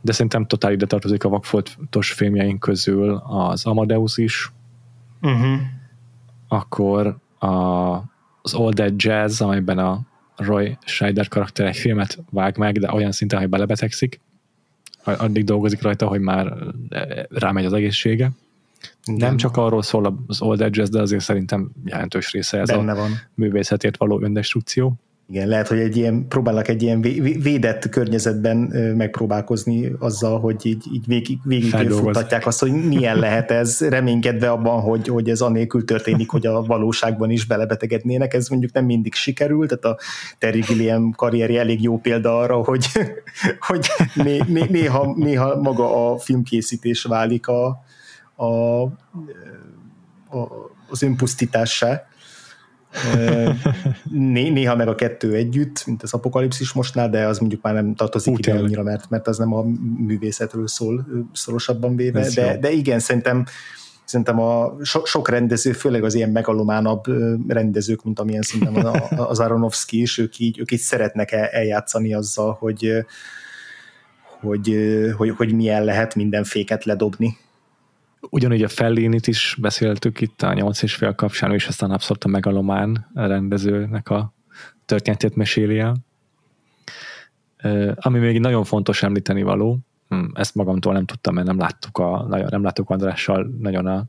de szerintem totál ide tartozik a vakfoltos filmjeink közül az Amadeus is, akkor az All That Jazz, amelyben a Roy Scheider karakter egy filmet vág meg, de olyan szinten, hogy belebetegszik, addig dolgozik rajta, hogy már rámegy az egészsége. Nem csak arról szól az All That Jazz, de azért szerintem jelentős része ez benne a van. Művészetért való öndestrukció. Igen, lehet, hogy próbálnak egy ilyen védett környezetben megpróbálkozni azzal, hogy így végigfutatják azt, hogy milyen lehet ez, reménykedve abban, hogy ez anélkül történik, hogy a valóságban is belebetegednének. Ez mondjuk nem mindig sikerült, tehát a Terry Gilliam karrierje elég jó példa arra, hogy néha maga a filmkészítés válik az önpusztítássá. Néha meg a kettő együtt, mint az Apokalipszis mostnál, de az mondjuk már nem tartozik ide annyira, mert az nem a művészetről szól szorosabban véve, de igen, szerintem a sok rendező, főleg az ilyen megalománabb rendezők, mint amilyen szinten az Aronofsky is, ők így szeretnek eljátszani azzal, hogy milyen lehet minden féket ledobni. Ugyanígy a Fellinit is beszéltük itt a 8,5 kapcsán, és aztán abszolút a megalomán rendezőnek a történetét meséli el. Ami még nagyon fontos említeni való, ezt magamtól nem tudtam, mert nem láttuk Andrással nagyon a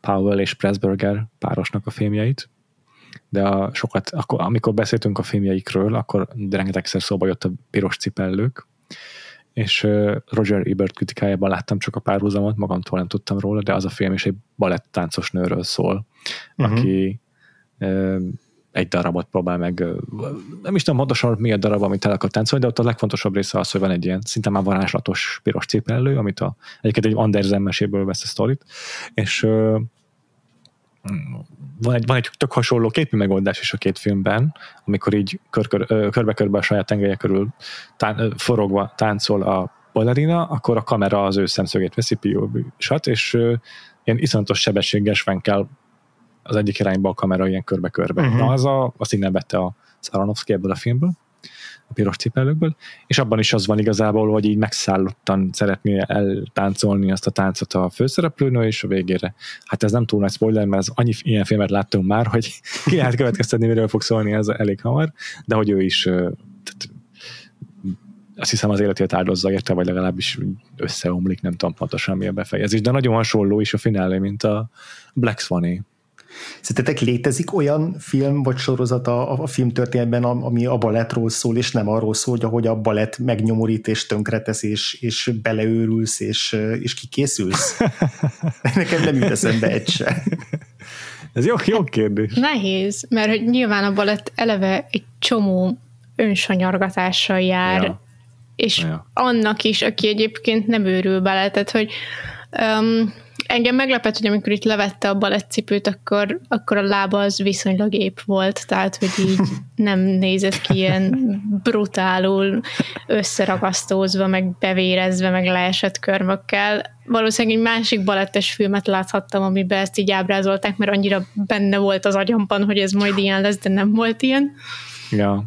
Powell és Pressburger párosnak a filmjeit, de amikor beszéltünk a filmjeikről, akkor rengetegszer szóba jött a Piros cipellők, és Roger Ebert kritikájában láttam csak a párhuzamot, magamtól nem tudtam róla, de az a film is egy balettáncos nőről szól, aki egy darabot próbál meg, nem is tudom pontosan mi a darab, amit el akar táncolni, de ott a legfontosabb része az, hogy van egy ilyen szinte már varázslatos piros cipellő, amit egyébként egy Andersen meséből vesz a sztorit, és van egy tök hasonló képi megoldás is a két filmben, amikor így körbe-körbe a saját tengelye körül forogva táncol a ballerina, akkor a kamera az ő szemszögét veszi, POV-sat, és ilyen iszonyatos sebességgel svenkel az egyik irányba a kamera ilyen körbe-körbe. Na, azt innen vette az Aronofsky ebből a filmből, a Piros cipellőkből, és abban is az van igazából, hogy így megszállottan szeretné eltáncolni azt a táncot a főszereplőnő, és a végére. Hát ez nem túl nagy spoiler, mert annyi ilyen filmet láttunk már, hogy ki lehet következtetni, miről fog szólni, ez elég hamar, de hogy ő is azt hiszem az életét áldozza érte, vagy legalábbis összeomlik, nem tudom pontosan mi a befejezés, de nagyon hasonló is a finálé, mint a Black Swan-é. Szerintetek létezik olyan film vagy sorozat a filmtörténetben, ami a balettról szól, és nem arról szól, hogy ahogy a balett megnyomorít és tönkretesz, és beleőrülsz, és kikészülsz? Nekem nem jut eszembe egy se. Ez jó kérdés. Nehéz, mert hogy nyilván a balett eleve egy csomó önsanyargatással jár, és annak is, aki egyébként nem őrül bele, tehát hogy... Engem meglepett, hogy amikor itt levette a balettcipőt, akkor a lába az viszonylag épp volt, tehát hogy így nem nézett ki ilyen brutálul összeragasztózva, meg bevérezve, meg leesett körmökkel. Valószínűleg egy másik balettes filmet láthattam, amiben ezt így ábrázolták, mert annyira benne volt az agyamban, hogy ez majd ilyen lesz, de nem volt ilyen. Ja.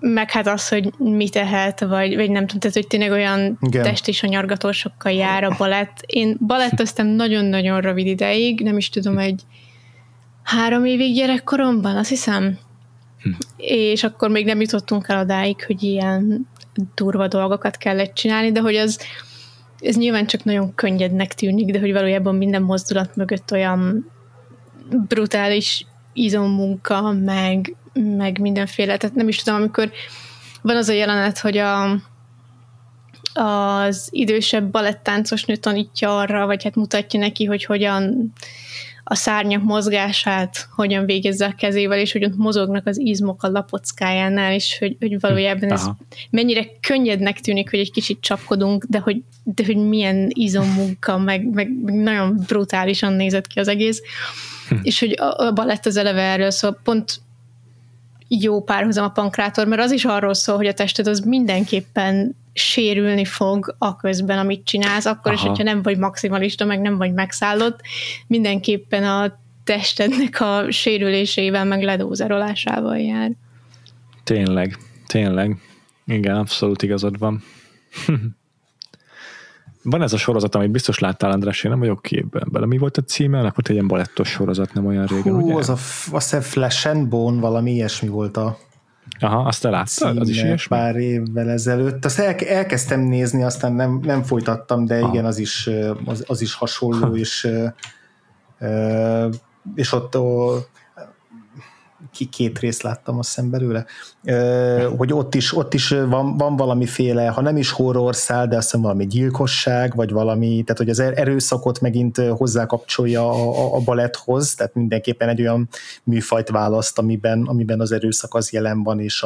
Meg hát az, hogy mit ehet, vagy nem tudom, tehát, hogy tényleg olyan testi sanyargatósokkal jár a balett. Én balettöztem nagyon-nagyon rövid ideig, nem is tudom, egy 3 évig gyerekkoromban, azt hiszem. És akkor még nem jutottunk el odáig, hogy ilyen durva dolgokat kellett csinálni, de hogy ez nyilván csak nagyon könnyednek tűnik, de hogy valójában minden mozdulat mögött olyan brutális izommunka, meg mindenféle, tehát nem is tudom, amikor van az a jelenet, hogy az idősebb balettáncosnő tanítja arra, vagy hát mutatja neki, hogy hogyan a szárnyak mozgását, hogyan végezze a kezével, és hogy ott mozognak az izmok a lapockájánál, és hogy valójában ez mennyire könnyednek tűnik, hogy egy kicsit csapkodunk, de hogy milyen izommunka, meg nagyon brutálisan nézett ki az egész, és hogy a balett az eleve erről, szóval pont jó párhuzam a Pankrátor, mert az is arról szól, hogy a tested az mindenképpen sérülni fog a közben, amit csinálsz, akkor is, hogyha nem vagy maximalista, meg nem vagy megszállott, mindenképpen a testednek a sérülésével, meg ledózerolásával jár. Tényleg. Igen, abszolút igazad van. Van ez a sorozat, amit biztos láttál, András, én nem vagyok képben bele. Mi volt a címe? Akkor egy ilyen balettos sorozat, nem olyan régen, ugye? Hú, azt hiszem Flesh and Bone, valami ilyesmi volt a... Aha, azt te láttad? Az is ilyesmi? Pár évvel ezelőtt. Azt elkezdtem nézni, aztán nem folytattam, de igen, az is hasonló, és ott... két részt láttam azt hiszem belőle, hogy ott is van valamiféle, ha nem is horrorszál, de azt hiszem valami gyilkosság, vagy valami, tehát hogy az erőszakot megint hozzákapcsolja a baletthoz, tehát mindenképpen egy olyan műfajt választ, amiben az erőszak az jelen van, és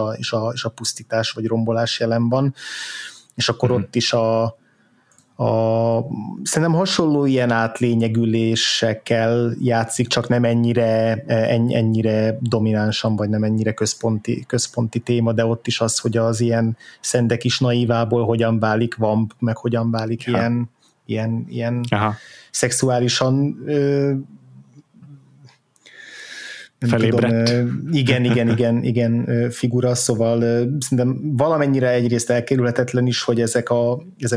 a pusztítás vagy rombolás jelen van, és akkor ott is szerintem hasonló ilyen átlényegülésekkel játszik, csak nem ennyire dominánsan, vagy nem ennyire központi téma, de ott is az, hogy az ilyen Szendek is naivából hogyan válik vamp, meg hogyan válik ilyen szexuálisan felébredt. Tudom, igen, figura, szóval szerintem valamennyire egyrészt elkerülhetetlen is, hogy ezek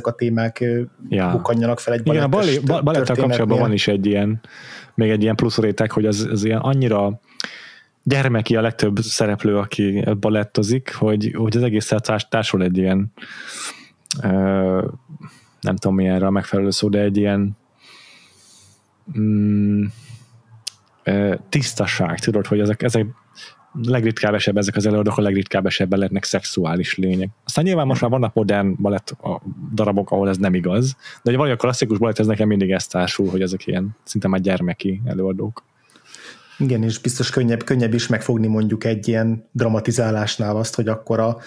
a témák bukanjanak fel egy balettes történetnél. A balettel kapcsolatban van is még egy ilyen plusz réteg, hogy az ilyen annyira gyermeki a legtöbb szereplő, aki balettozik, hogy az egész társul egy ilyen nem tudom mi erre a megfelelő szó, de egy ilyen tisztaság, tudod, hogy ezek legritkábbesebb, ezek az előadók a legritkábbesebben lehetnek szexuális lények. Aztán nyilván most már vannak modern balett darabok, ahol ez nem igaz, de ugye valahogy a klasszikus balett, ez nekem mindig ezt társul, hogy ezek ilyen szinte már gyermeki előadók. Igen, és biztos könnyebb is megfogni mondjuk egy ilyen dramatizálásnál azt, hogy akkor a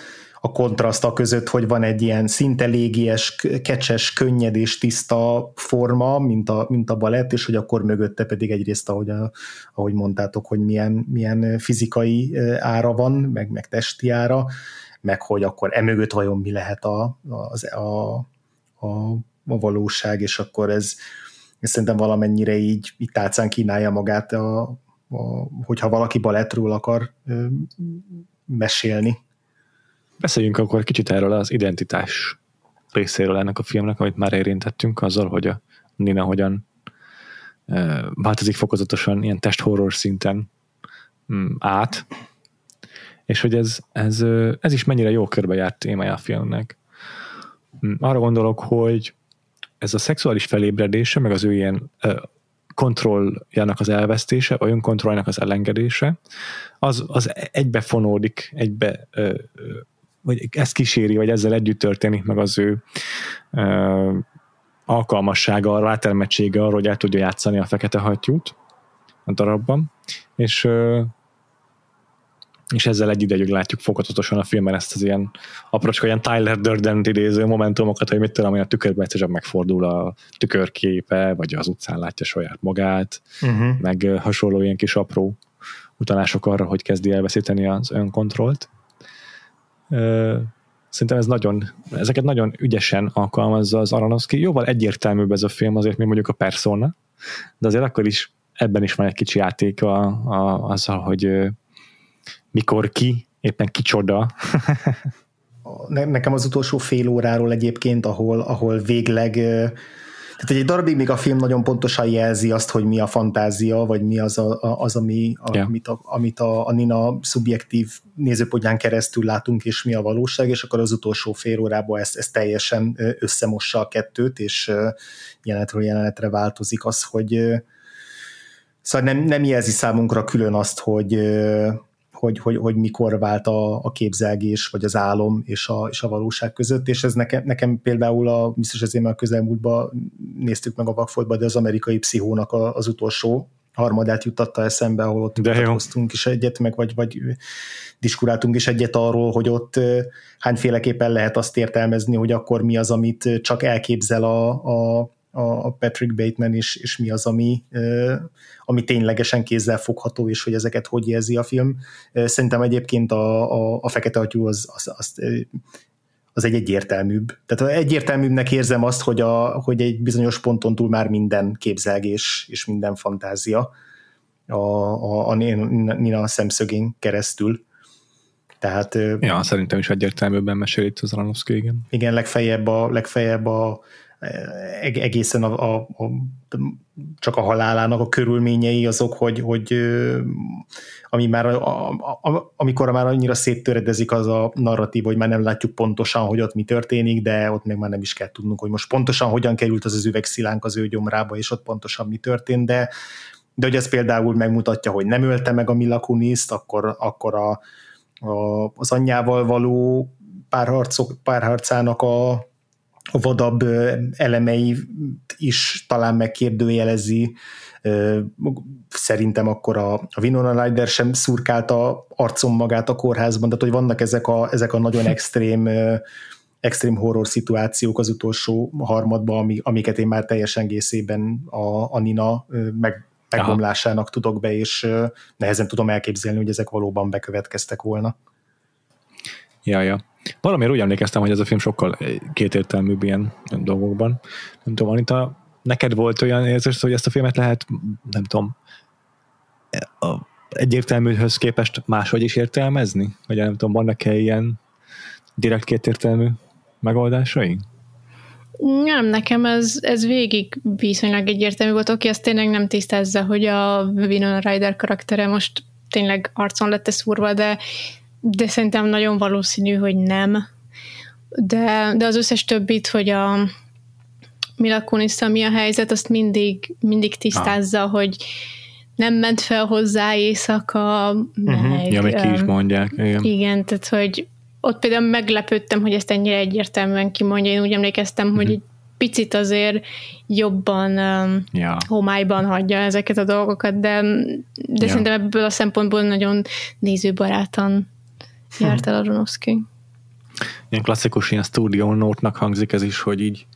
kontraszta között, hogy van egy ilyen szinte légies, kecses, könnyed és tiszta forma, mint a balett, és hogy akkor mögötte pedig egyrészt, ahogy mondtátok, hogy milyen fizikai ára van, meg testi ára, meg hogy akkor emögött vajon mi lehet a valóság, és akkor ez szerintem valamennyire így tálcán kínálja magát, hogyha valaki balettről akar mesélni. Beszéljünk akkor kicsit erről az identitás részéről ennek a filmnek, amit már érintettünk, azzal, hogy a Nina hogyan változik fokozatosan ilyen testhorror szinten át, és hogy ez is mennyire jó körbe járt témája a filmnek. Arra gondolok, hogy ez a szexuális felébredése, meg az ő ilyen kontrolljának az elvesztése, a önkontrolljának az elengedése, az egybefonódik, vagy ezt kíséri, vagy ezzel együtt történik meg az ő alkalmassága, a rátermettsége arra, hogy el tudja játszani a fekete hattyút a darabban, és ezzel egy ideig látjuk fokozatosan a filmben ezt az ilyen aprócska, ilyen Tyler Durden idéző momentumokat, hogy mit tudom, hogy a tükörben egyszerűen megfordul a tükörképe, vagy az utcán látja saját magát, meg hasonló ilyen kis apró utalások arra, hogy kezdi elveszíteni az önkontrollt. Szerintem ezeket nagyon ügyesen alkalmazza az Aronofsky. Jóval egyértelműbb ez a film azért, mint mondjuk a Persona, de azért akkor is ebben is van egy kicsi játék azzal, hogy mikor ki, éppen kicsoda. Nekem az utolsó fél óráról egyébként, ahol végleg... Tehát egy darabig még a film nagyon pontosan jelzi azt, hogy mi a fantázia, vagy mi amit a Nina szubjektív nézőpontján keresztül látunk, és mi a valóság, és akkor az utolsó fél órában ez teljesen összemossa a kettőt, és jelenetről jelenetre változik az, hogy szóval nem jelzi számunkra külön azt, hogy mikor vált a képzelgés, vagy az álom és a valóság között, és ez nekem például biztos ezért már közelmúltban néztük meg a Vakfoltban, de az Amerikai Pszichónak az utolsó harmadát juttatta eszembe, ahol ott hoztunk is egyet, meg vagy diskuráltunk is egyet arról, hogy ott hányféleképpen lehet azt értelmezni, hogy akkor mi az, amit csak elképzel a Patrick Bateman is, és mi az, ami ténylegesen kézzel fogható, és hogy ezeket hogy jelzi a film. Szerintem egyébként a fekete hattyú az egy egyértelműbb. Tehát egyértelműbbnek érzem azt, hogy egy bizonyos ponton túl már minden képzelgés és minden fantázia, a Nina szemszögén keresztül. Tehát, ja, szerintem is egyértelműbben mesél itt az Aronofsky, igen. Igen, legfeljebb a egészen csak a halálának a körülményei azok, hogy ami már amikor már annyira széttöredezik az a narratív, hogy már nem látjuk pontosan, hogy ott mi történik, de ott meg már nem is kell tudnunk, hogy most pontosan hogyan került az üvegszilánk az ő gyomrába, és ott pontosan mi történt, de hogy ez például megmutatja, hogy nem ölte meg a Mila Kuniszt, akkor az anyjával való párharcának a vadabb elemei is talán megkérdőjelezi. Szerintem akkor a Winona Ryder sem szurkálta arcon magát a kórházban, tehát hogy vannak ezek a nagyon extrém horror szituációk az utolsó harmadban, amiket én már teljesen egészében a Nina megbomlásának tudok be, és nehezen tudom elképzelni, hogy ezek valóban bekövetkeztek volna. Ja. Valamiért úgy emlékeztem, hogy ez a film sokkal kétértelműbb ilyen dolgokban. Nem tudom, Anita, neked volt olyan érzés, hogy ezt a filmet lehet, nem tudom, egyértelműhöz képest máshogy is értelmezni? Vagy nem tudom, vannak-e ilyen direkt kétértelmű megoldásai? Nem, nekem ez végig viszonylag egyértelmű volt. Oké, azt tényleg nem tisztázza, hogy a Winona Ryder karaktere most tényleg arcon lett szúrva, de szerintem nagyon valószínű, hogy nem. De az összes többit, hogy a Mila Kunis-szel mi a helyzet, azt mindig tisztázza, hogy nem ment fel hozzá éjszaka. Meg, ja, meg ki is mondják. Igen, tehát hogy ott például meglepődtem, hogy ezt ennyire egyértelműen kimondja. Én úgy emlékeztem, hogy egy picit azért jobban homályban hagyja ezeket a dolgokat, de szerintem ebből a szempontból nagyon nézőbarátan járt el Aronofsky. Ilyen klasszikus, ilyen Studio Note-nak hangzik ez is, hogy így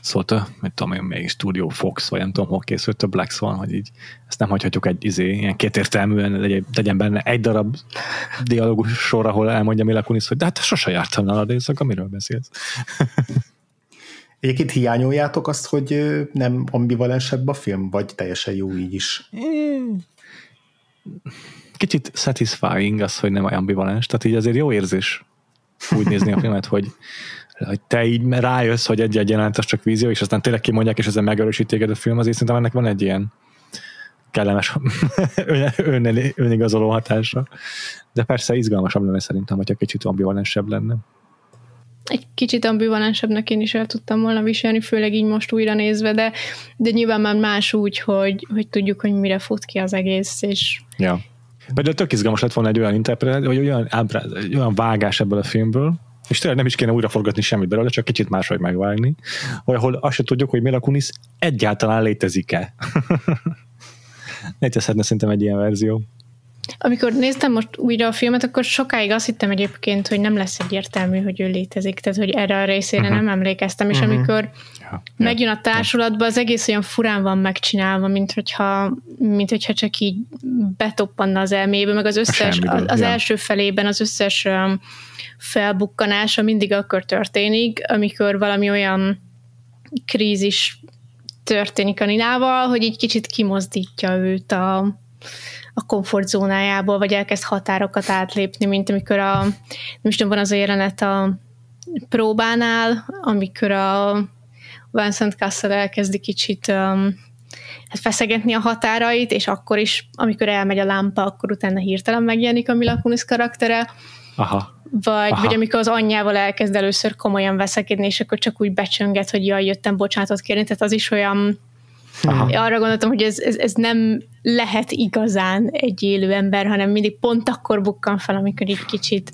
szólt mit tudom én, még Studio Fox, vagy nem tudom, hol készült a Black Swan, hogy így ezt nem hagyhatjuk egy ilyen kétértelműen, legyen benne egy darab dialógus sor, ahol elmondja Mila Kunis, hogy de hát sose jártam nálad éjszaka, miről beszélsz? Egyébként hiányoljátok azt, hogy nem ambivalensebb a film, vagy teljesen jó így is? Kicsit satisfying az, hogy nem ambivalens, tehát így azért jó érzés úgy nézni a filmet, hogy te így rájössz, hogy egy-egy jelent, az csak vízió, és aztán tényleg kimondják, és ezzel megerősítik a film, azért szerintem ennek van egy ilyen kellemes önigazoló hatása. De persze izgalmasabb lenne szerintem, hogyha kicsit ambivalensebb lenne. Egy kicsit ambivalensebbnek én is el tudtam volna viselni, főleg így most újra nézve, de nyilván már más úgy, hogy tudjuk, hogy mire fut ki az egész. És... Ja. De tök izgalmas lett volna egy olyan interpretáció, vagy olyan vágás ebből a filmből, és tényleg nem is kéne újraforgatni semmit belőle, csak kicsit máshogy megvágni, ahol azt sem tudjuk, hogy Mila Kunis egyáltalán létezik-e. Létezhetne szerintem egy ilyen verzió. Amikor néztem most újra a filmet, akkor sokáig azt hittem egyébként, hogy nem lesz egyértelmű, hogy ő létezik, tehát hogy erre a részére nem emlékeztem, és amikor megjön a társulatba, az egész olyan furán van megcsinálva, mint hogyha csak így betoppanna az elmébe, meg az összes, az első felében az összes felbukkanása mindig akkor történik, amikor valami olyan krízis történik a Ninával, hogy így kicsit kimozdítja őt a komfortzónájából, vagy elkezd határokat átlépni, mint amikor nem is tudom, van az a jelenet a próbánál, amikor a Vincent Cassel elkezdi kicsit feszegetni a határait, és akkor is, amikor elmegy a lámpa, akkor utána hirtelen megjelenik a Mila Kunis karaktere. Vagy amikor az anyjával elkezd először komolyan veszekedni, és akkor csak úgy becsönget, hogy jaj, jöttem bocsánatot kérni, tehát az is olyan. Arra gondoltam, hogy ez nem lehet igazán egy élő ember, hanem mindig pont akkor bukkan fel, amikor így kicsit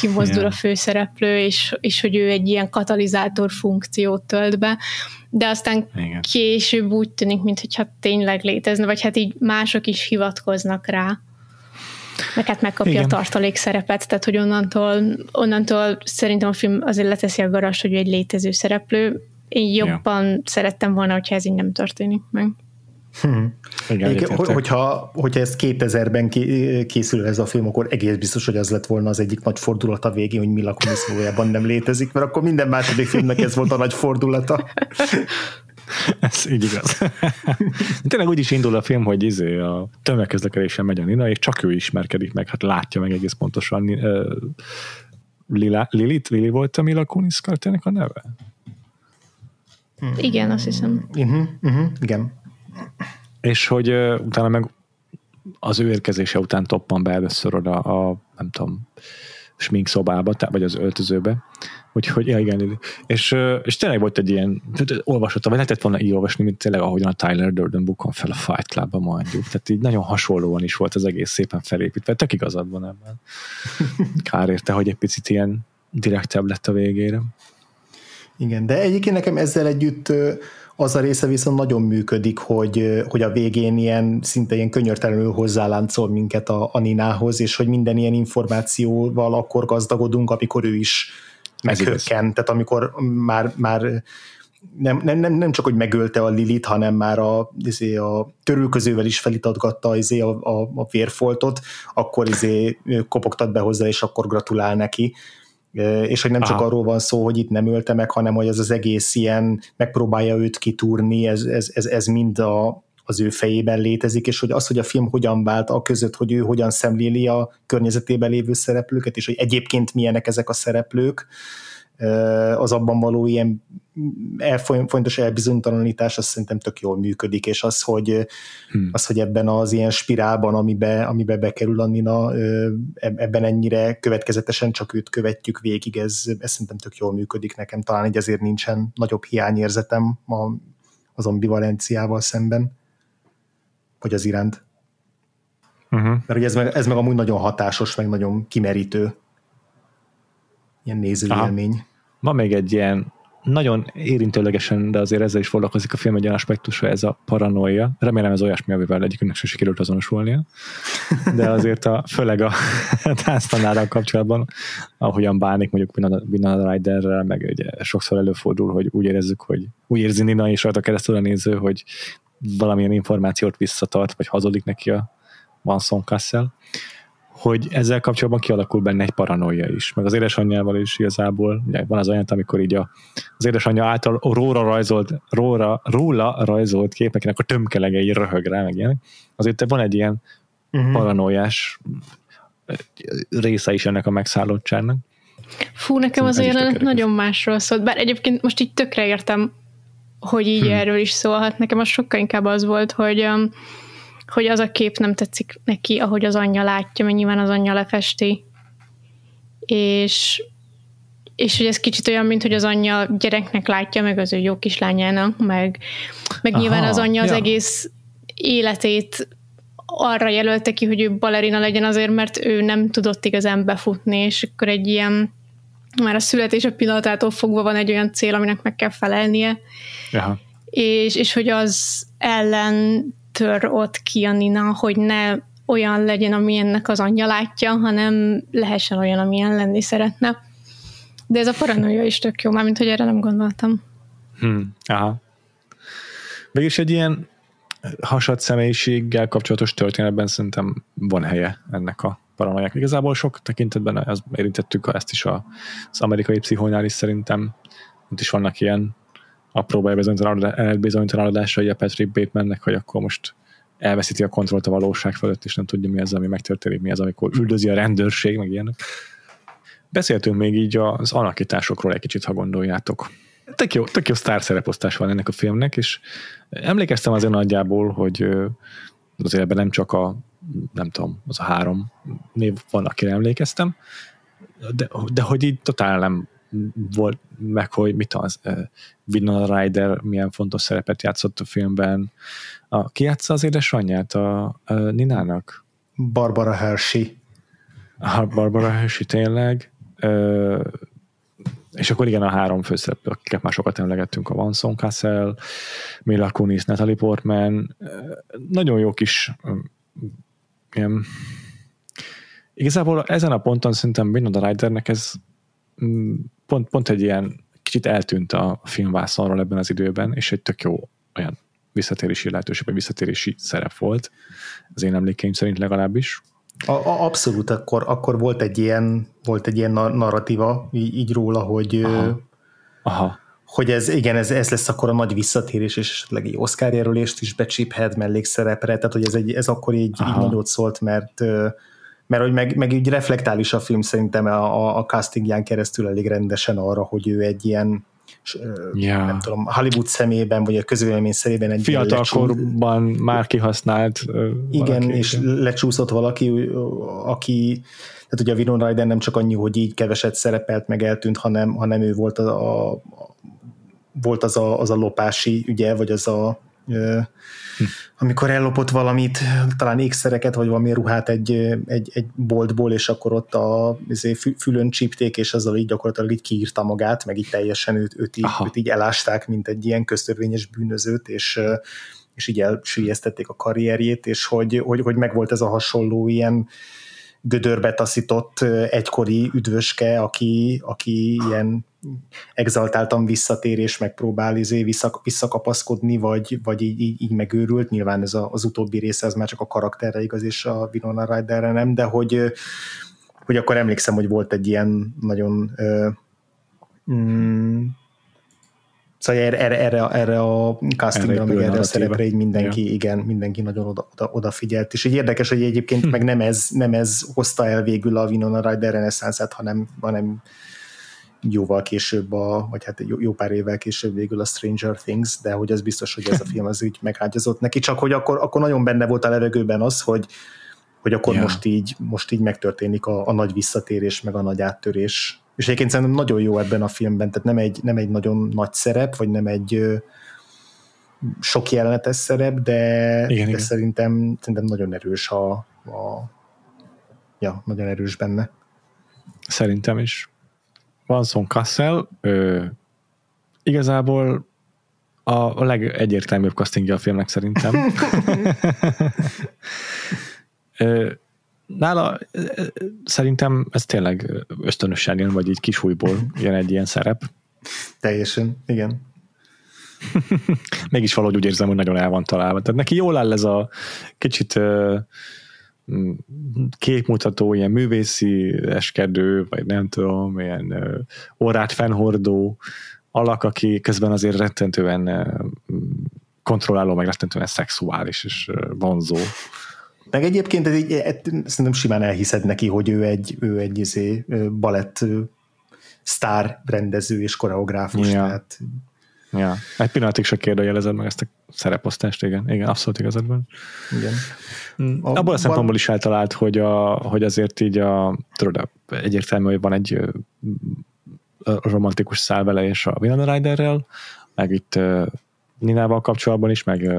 kimozdul a főszereplő, és hogy ő egy ilyen katalizátor funkciót tölt be, de aztán később úgy tűnik, mintha tényleg létezne, vagy hát így mások is hivatkoznak rá. Meg hát megkapja a tartalék szerepet, tehát hogy onnantól szerintem a film azért leteszi a garast, hogy ő egy létező szereplő. Én jobban szerettem volna, hogyha ez így nem történik meg. Hogyha ezt 2000-ben készül ez a film, akkor egész biztos, hogy az lett volna az egyik nagy fordulata végén, hogy Mila Kunis valójában nem létezik, mert akkor minden második filmnek ez volt a nagy fordulata. Ez így igaz. Tényleg úgy is indul a film, hogy a tömegközlekedésen megy a Nina, és csak ő ismerkedik meg, hát látja meg egész pontosan Lili volt a Mila Kunis karakternek a neve? Igen, azt hiszem. Igen. És hogy utána meg az ő érkezése után toppan be először oda a nem tudom, smink szobába, vagy az öltözőbe. Úgyhogy, ja, igen. És tényleg volt egy ilyen, olvasottam, vagy lehetett volna így olvasni, mint tényleg ahogyan a Tyler Durden bukkan fel a Fight Club-ba mondjuk. Tehát így nagyon hasonlóan is volt az egész szépen felépítve. Tök igazad van ebben. Kár érte, hogy egy picit ilyen direktebb lett a végére. Igen, de egyébként nekem ezzel együtt az a része viszont nagyon működik, hogy a végén ilyen, szinte ilyen könyörtelenül hozzáláncol minket a Ninához, és hogy minden ilyen információval akkor gazdagodunk, amikor ő is meghökkent. Tehát amikor már nem csak, hogy megölte a Lilit, hanem már a törülközővel is felitadgatta a vérfoltot, akkor kopogtat be hozzá, és akkor gratulál neki. És hogy nem csak arról van szó, hogy itt nem ölte meg, hanem hogy ez az egész ilyen megpróbálja őt kitúrni, ez mind az ő fejében létezik, és hogy az, hogy a film hogyan vált a között, hogy ő hogyan szemléli a környezetében lévő szereplőket, és hogy egyébként milyenek ezek a szereplők, az abban való ilyen fontos elbizonytalanítás, az szerintem tök jól működik, és az, hogy ebben az ilyen spirálban, amibe bekerül a Nina, ebben ennyire következetesen csak őt követjük végig, ez szerintem tök jól működik nekem, talán így ezért nincsen nagyobb hiányérzetem az ambivalenciával szemben, vagy az iránt. Mert ez meg amúgy nagyon hatásos, meg nagyon kimerítő ilyen nézőélmény. Van még egy ilyen nagyon érintőlegesen, de azért ezzel is foglalkozik a film egy olyan aspektusa, ez a paranoia. Remélem ez olyasmi, amivel egyikünknek sem sikerült azonosulnia, de azért főleg a tánctanárral kapcsolatban, ahogyan bánik mondjuk Winona Ryderrel, meg ugye sokszor előfordul, hogy úgy érzi Nina és rajta keresztül a néző, hogy valamilyen információt visszatart, vagy hazudik neki a Vincent Cassel, hogy ezzel kapcsolatban kialakul benne egy paranoia is, meg az édesanyjával is igazából, ugye van az olyan, amikor így az édesanyja által róla rajzolt képeken, akkor tömkelege így röhög rá, meg ilyenek. Azért van egy ilyen paranoiás része is ennek a megszállottságnak. Fú, nekem az olyan nagyon másról szólt, bár egyébként most így tökre értem, hogy így erről is szólhat. Nekem az sokkal inkább az volt, hogy az a kép nem tetszik neki, ahogy az anyja látja, mert nyilván az anyja lefesti. És hogy ez kicsit olyan, mint hogy az anyja gyereknek látja, meg az ő jó kislányának, meg nyilván az anyja az egész életét arra jelölte ki, hogy ő balerina legyen azért, mert ő nem tudott igazán befutni, és akkor egy ilyen, már a születése pillanatától fogva van egy olyan cél, aminek meg kell felelnie. Aha. És hogy az ellen tör ott ki a Nina, hogy ne olyan legyen, amilyennek az anyja látja, hanem lehessen olyan, amilyen lenni szeretne. De ez a paranoia is tök jó, mármint, hogy erre nem gondoltam. Aha. Végülis egy ilyen hasadt személyiséggel kapcsolatos történetben szerintem van helye ennek a paranoiának. Igazából sok tekintetben azt érintettük ezt is az amerikai pszichónál is szerintem. Itt is vannak ilyen apró elbizonytalanodásai a Patrick Batemannek, hogy akkor most elveszíti a kontrollt a valóság fölött, és nem tudja, mi az, ami megtörténik, mi az, amikor üldözi a rendőrség, meg ilyenek. Beszéltünk még így az alakításokról egy kicsit, ha gondoljátok. Tök jó sztárszereposztás van ennek a filmnek, és emlékeztem azért nagyjából, hogy azért ebben nem csak az a három név van, akire emlékeztem, de hogy így totál nem volt meg, hogy Winona Ryder milyen fontos szerepet játszott a filmben. Ki játsza az édesanyját a Ninának? Barbara Hershey. Barbara Hershey, tényleg. És akkor igen, a három főszereplő, akiket már sokat emlegettünk, a Vincent Cassel, Mila Kunis, Natalie Portman. Nagyon jó kis ilyen. Igazából ezen a ponton szerintem Winona Rydernek ez pont egy ilyen kicsit eltűnt a filmvászonról ebben az időben, és egy tök jó olyan visszatérési lehetőség, vagy visszatérési szerep volt, az én emlékeim szerint legalábbis. Abszolút, akkor volt egy ilyen narratíva így róla, hogy hogy ez, igen, ez lesz akkor a nagy visszatérés, és esetleg egy Oscar jelölést is becsíphet mellékszerepre, tehát hogy ez akkor így nagyot szólt, mert hogy meg így reflektál is a film szerintem a castingján keresztül elég rendesen arra, hogy ő egy ilyen nem tudom, Hollywood szemében, vagy a közvélemény szemében egy fiatal korban már kihasznált valaki, és lecsúszott valaki, aki, tehát ugye a Winona Ryder nem csak annyi, hogy így keveset szerepelt, meg eltűnt, hanem ő volt az a lopási ügye, vagy az a amikor ellopott valamit, talán ékszereket, vagy valami ruhát egy boltból, és akkor ott a fülön csípték, és azzal így gyakorlatilag így kiírta magát, meg így teljesen őt így elásták, mint egy ilyen köztörvényes bűnözőt, és így elsüllyesztették a karrierjét, és hogy megvolt ez a hasonló ilyen gödörbe taszított egykori üdvöske, aki ilyen exaltáltan visszatér, és megpróbál visszakapaszkodni, vagy így megőrült. Nyilván ez az utóbbi része, az már csak a karakterre igaz, és a Winona Ryderre nem, de hogy akkor emlékszem, hogy volt egy ilyen nagyon... szóval erre a castingra, meg erre a szerepre így mindenki nagyon odafigyelt, és így érdekes, hogy egyébként meg nem ez hozta el végül a Winona Ryder reneszánszát, hanem jóval később, vagy hát jó pár évvel később végül a Stranger Things, de hogy az biztos, hogy ez a film az úgy megágyazott neki, csak hogy akkor nagyon benne volt a levegőben az, hogy akkor most így megtörténik a nagy visszatérés, meg a nagy áttörés. És egyébként szerintem nagyon jó ebben a filmben, tehát nem egy nagyon nagy szerep, vagy nem egy sok jelenetes szerep, de igen. Szerintem nagyon erős nagyon erős benne. Szerintem is. Vincent Cassel igazából a legegyértelműbb castingja a filmnek szerintem. Nála szerintem ez tényleg ösztönösen jön, vagy így kisújból jön egy ilyen szerep. Teljesen, igen. Mégis valahogy úgy érzem, hogy nagyon el van találva. Tehát neki jól áll ez a kicsit képmutató, ilyen művészi eskedő, vagy nem tudom, ilyen orrát fennhordó alak, aki közben azért rettentően kontrolláló, meg rettentően szexuális és vonzó. Meg egyébként szerintem simán elhiszed neki, hogy ő egy balett sztár rendező és koreográfus. Ja. Tehát... Ja. Egy pillanatig se kérdőjelezed meg ezt a szereposztást, igen, abszolút igazad van. Igen. Abból a szempontból is eltalált, hogy azért így egyértelmű, hogy van egy romantikus szál vele és a Winona Ryderrel, meg itt Ninával kapcsolatban is, meg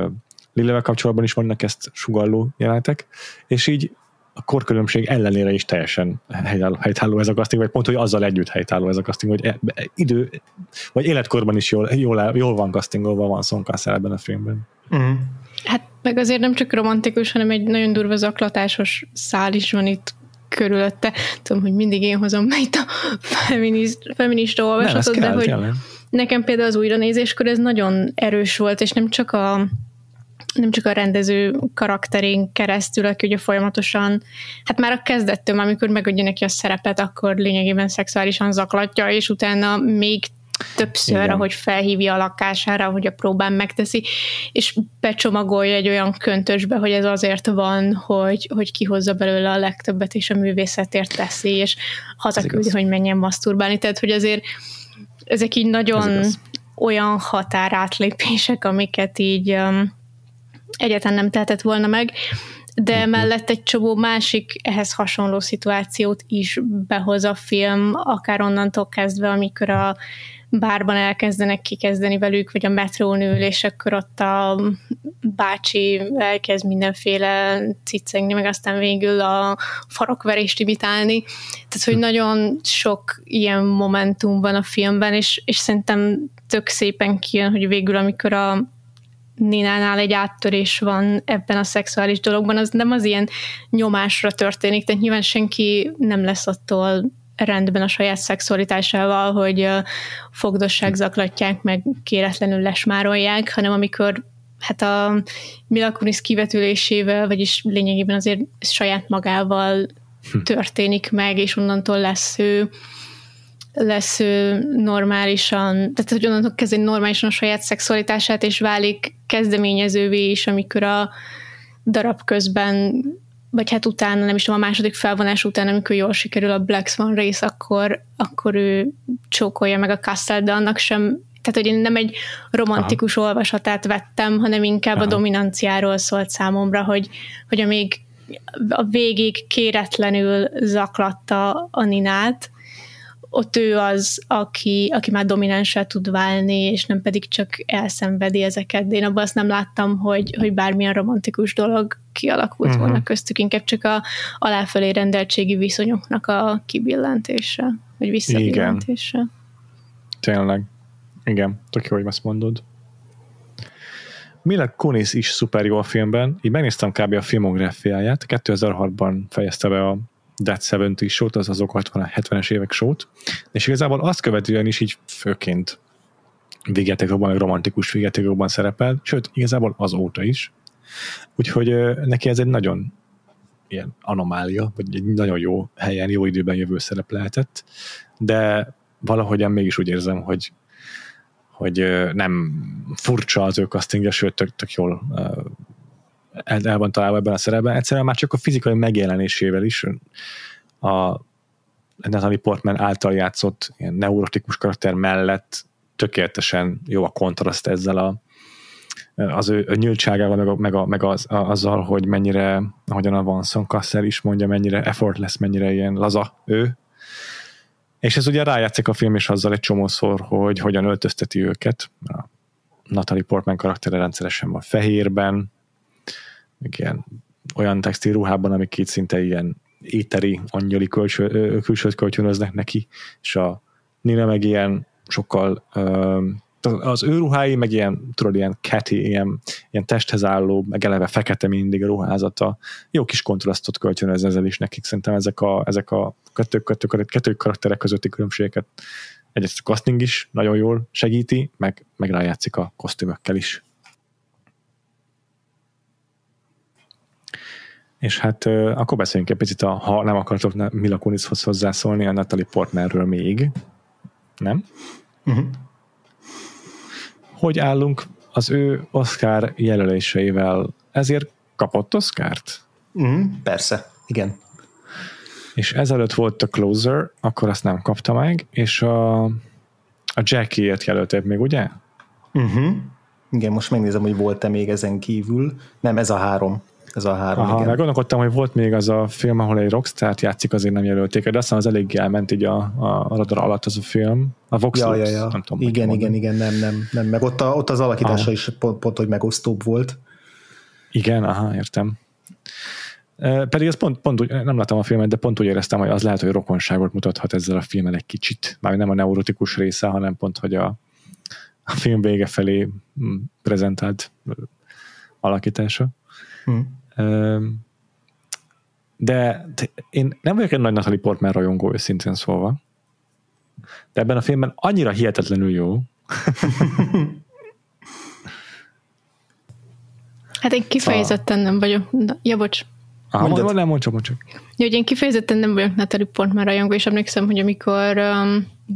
Lillevel kapcsolatban is vannak ezt sugalló jelenetek, és így a korkülönbség ellenére is teljesen helytálló ez a casting, vagy pont, hogy azzal együtt helytálló ez a casting, hogy vagy életkorban is jól van castingolva van Cassel ebben a filmben. Mm. Hát meg azért nem csak romantikus, hanem egy nagyon durva zaklatásos szál is van itt körülötte. Tudom, hogy mindig én hozom meg itt a feminista olvasatot, de hogy jelen. Nekem például az újranézéskor ez nagyon erős volt, és nem csak a rendező karakterén keresztül, aki ugye folyamatosan, hát már a kezdettől, amikor megadja neki a szerepet, akkor lényegében szexuálisan zaklatja, és utána még többször, ahogy felhívja a lakására, ahogy a próbán megteszi, és becsomagolja egy olyan köntösbe, hogy ez azért van, hogy kihozza belőle a legtöbbet, és a művészetért teszi, és hazaküldi, hogy menjen maszturbálni. Tehát, hogy azért ezek így nagyon olyan határátlépések, amiket így... egyáltalán nem tehetett volna meg, de mellett egy csomó másik ehhez hasonló szituációt is behoz a film, akár onnantól kezdve, amikor a bárban elkezdenek kikezdeni velük, vagy a metrón ül, és akkor ott a bácsi elkezd mindenféle cicegni, meg aztán végül a farokverést imitálni. Tehát, hogy nagyon sok ilyen momentum van a filmben, és szerintem tök szépen kijön, hogy végül, amikor a Ninánál egy áttörés van ebben a szexuális dologban, az nem az ilyen nyomásra történik, tehát nyilván senki nem lesz attól rendben a saját szexualitásával, hogy fogdosság zaklatják, meg kéretlenül lesmárolják, hanem amikor hát a Mila Kunis kivetülésével, vagyis lényegében azért saját magával történik meg, és onnantól lesz ő lesz ő normálisan, tehát hogy onnantól kezdeni normálisan a saját szexualitását, és válik kezdeményezővé is, amikor a darab közben, vagy hát utána, nem is tudom, a második felvonás után, amikor jól sikerül a Black Swan rész, akkor ő csókolja meg a Cassel, de annak sem, tehát hogy én nem egy romantikus olvasatát vettem, hanem inkább a dominanciáról szólt számomra, hogy amíg a végig kéretlenül zaklatta a Ninát, ott ő az, aki már dominánssá tud válni, és nem pedig csak elszenvedi ezeket. De én abban azt nem láttam, hogy bármilyen romantikus dolog kialakult volna köztük, inkább csak a aláfelé rendeltségi viszonyoknak a kibillentése, vagy visszabillentése. Igen. Tényleg. Igen, tök jó, hogy ezt mondod. Mila Kunis is szuper jó a filmben, így megnéztem kb. A filmográfiáját, 2006-ban fejezte be a That 70's show-t, azok 60-70-es évek show-t, és igazából azt követően is így főként végjátékokban, romantikus végjátékokban szerepel, sőt, igazából azóta is. Úgyhogy neki ez egy nagyon ilyen anomália, vagy egy nagyon jó helyen, jó időben jövő szerep lehetett, de valahogyan mégis úgy érzem, hogy nem furcsa az ő castingja, sőt, tök jól el van találva ebben a szerepben. Egyszerűen már csak a fizikai megjelenésével is a Natalie Portman által játszott ilyen neurotikus karakter mellett tökéletesen jó a kontraszt ezzel az ő nyíltságával, meg azzal, hogy mennyire, ahogyan a Vincent Cassel is mondja, mennyire effortless, mennyire ilyen laza ő. És ez ugye rájátszik a film is azzal egy csomószor, hogy hogyan öltözteti őket. A Natalie Portman karaktere rendszeresen van fehérben, ilyen, olyan textil ruhában, amik itt szinte ilyen éteri, angyali külsőt kölcsönöznek neki, és a Nina meg ilyen sokkal az ő ruhái, meg ilyen, tudod, ilyen catty, ilyen testhez álló, meg eleve fekete mindig a ruházata. Jó kis kontrasztot kölcsönöz ezzel is nekik. Szerintem ezek a kettő karakterek közötti különbségeket egyrészt a casting is nagyon jól segíti, meg rájátszik a kosztümökkel is. És hát akkor beszéljünk egy picit, ha nem akartok Mila Kunishoz hozzászólni, a Natalie Portmanről még. Nem? Uh-huh. Hogy állunk az ő Oscar jelöléseivel? Ezért kapott Oscart? Persze, igen. És ezelőtt volt a Closer, akkor azt nem kapta meg, és a Jackie-ért jelölték még, ugye? Uh-huh. Igen, most megnézem, hogy volt-e még ezen kívül. Nem, ez a három. Aha, igen. Gondolkodtam, hogy volt még az a film, ahol egy rockstar játszik, azért nem jelölték, de aztán az eléggé elment így a radar alatt az a film. A Vox Lux, nem tudom. Igen, nem. Meg ott az alakítása is pont, hogy megosztóbb volt. Igen, értem. Pedig ez pont úgy, nem láttam a filmet, de pont úgy éreztem, hogy az lehet, hogy rokonságot mutathat ezzel a filmmel egy kicsit. Már nem a neurotikus része, hanem pont, hogy a film vége felé prezentált alakítása. De én nem vagyok egy nagy Natalie Portman rajongó, őszintén szólva, de ebben a filmben annyira hihetetlenül jó. Hát én kifejezetten nem vagyok. Ja, bocs. Mondj csak. Jó, hogy én kifejezetten nem vagyok Natalie Portman rajongó, és emlékszem, hogy amikor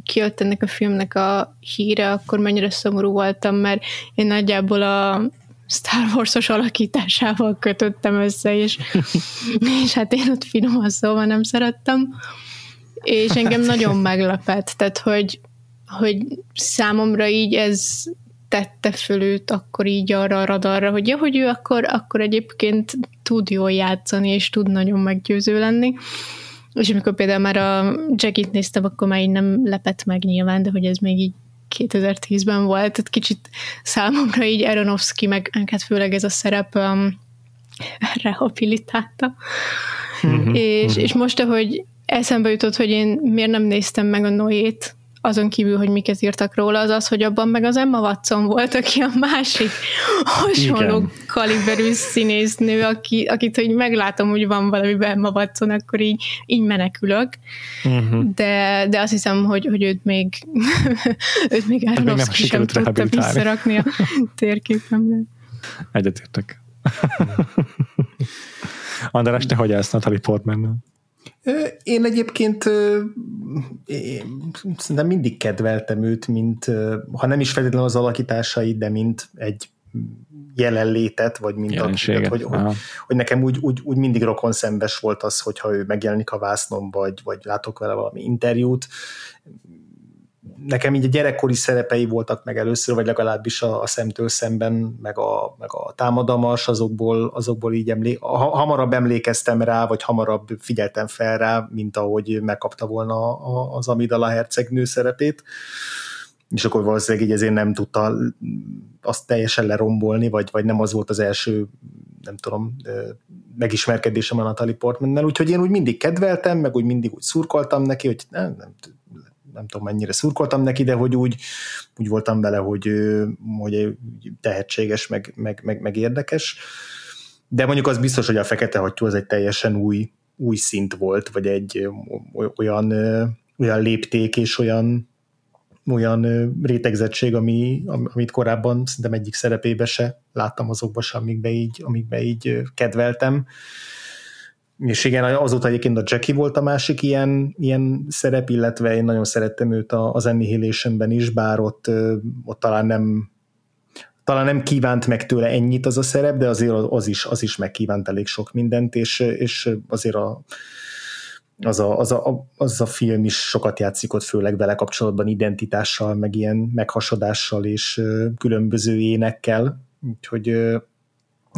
kijött ennek a filmnek a híre, akkor mennyire szomorú voltam, mert én nagyjából a Star Wars-os alakításával kötöttem össze, és hát én ott finoman szóval nem szerettem, és engem nagyon meglepett, tehát hogy számomra így ez tette föl őt akkor így arra a radarra, hogy ja, hogy ő akkor egyébként tud jól játszani, és tud nagyon meggyőző lenni, és amikor például már a Jackie-t néztem, akkor már így nem lepett meg nyilván, de hogy ez még így 2010-ben volt, tehát kicsit számomra így Aronofsky, meg hát főleg ez a szerep rehabilitálta. És most, ahogy eszembe jutott, hogy én miért nem néztem meg a Noét, azon kívül, hogy miket írtak róla, az, hogy abban meg az Emma Watson volt, aki a másik hasonló kaliberű színésznő, akit, hogy meglátom, hogy van valamiben Emma Watson, akkor így menekülök. De azt hiszem, hogy őt még Aronofsky sem tudta visszarakni a térképemre. Egyetértek. András, te hogy állsz Natalie Portmannal? Én egyébként szerintem mindig kedveltem őt, mint, ha nem is feltétlenül az alakításait, de mint egy jelenlétet, vagy mint akit, hogy nekem úgy mindig rokon szembes volt az, hogyha ő megjelenik a vásznon, vagy látok vele valami interjút. Nekem így a gyerekkori szerepei voltak meg először, vagy legalábbis a Szemtől szemben, meg a Támadalmas, azokból így hamarabb emlékeztem rá, vagy hamarabb figyeltem fel rá, mint ahogy megkapta volna az Amidala hercegnő szerepét. És akkor valószínűleg így ezért nem tudta azt teljesen lerombolni, vagy nem az volt az első, nem tudom, megismerkedésem a Natalie Portmannel, úgyhogy én úgy mindig kedveltem, meg úgy mindig úgy szurkoltam neki, hogy nem tudom, mennyire szurkoltam neki, de hogy úgy voltam vele, hogy tehetséges, meg érdekes. De mondjuk az biztos, hogy a Fekete Hattyú az egy teljesen új szint volt, vagy egy olyan lépték és olyan rétegzettség, amit korábban szerintem egyik szerepébe se láttam azokba sem, amikbe így kedveltem. És igen, azóta egyébként a Jackie volt a másik ilyen szerep, illetve én nagyon szerettem őt az Annihilation-ben is, bár ott talán nem kívánt meg tőle ennyit az a szerep, de azért az is megkívánt elég sok mindent, és azért az a film is sokat játszik ott, főleg vele kapcsolatban identitással, meg ilyen meghasadással és különböző énekkel, úgyhogy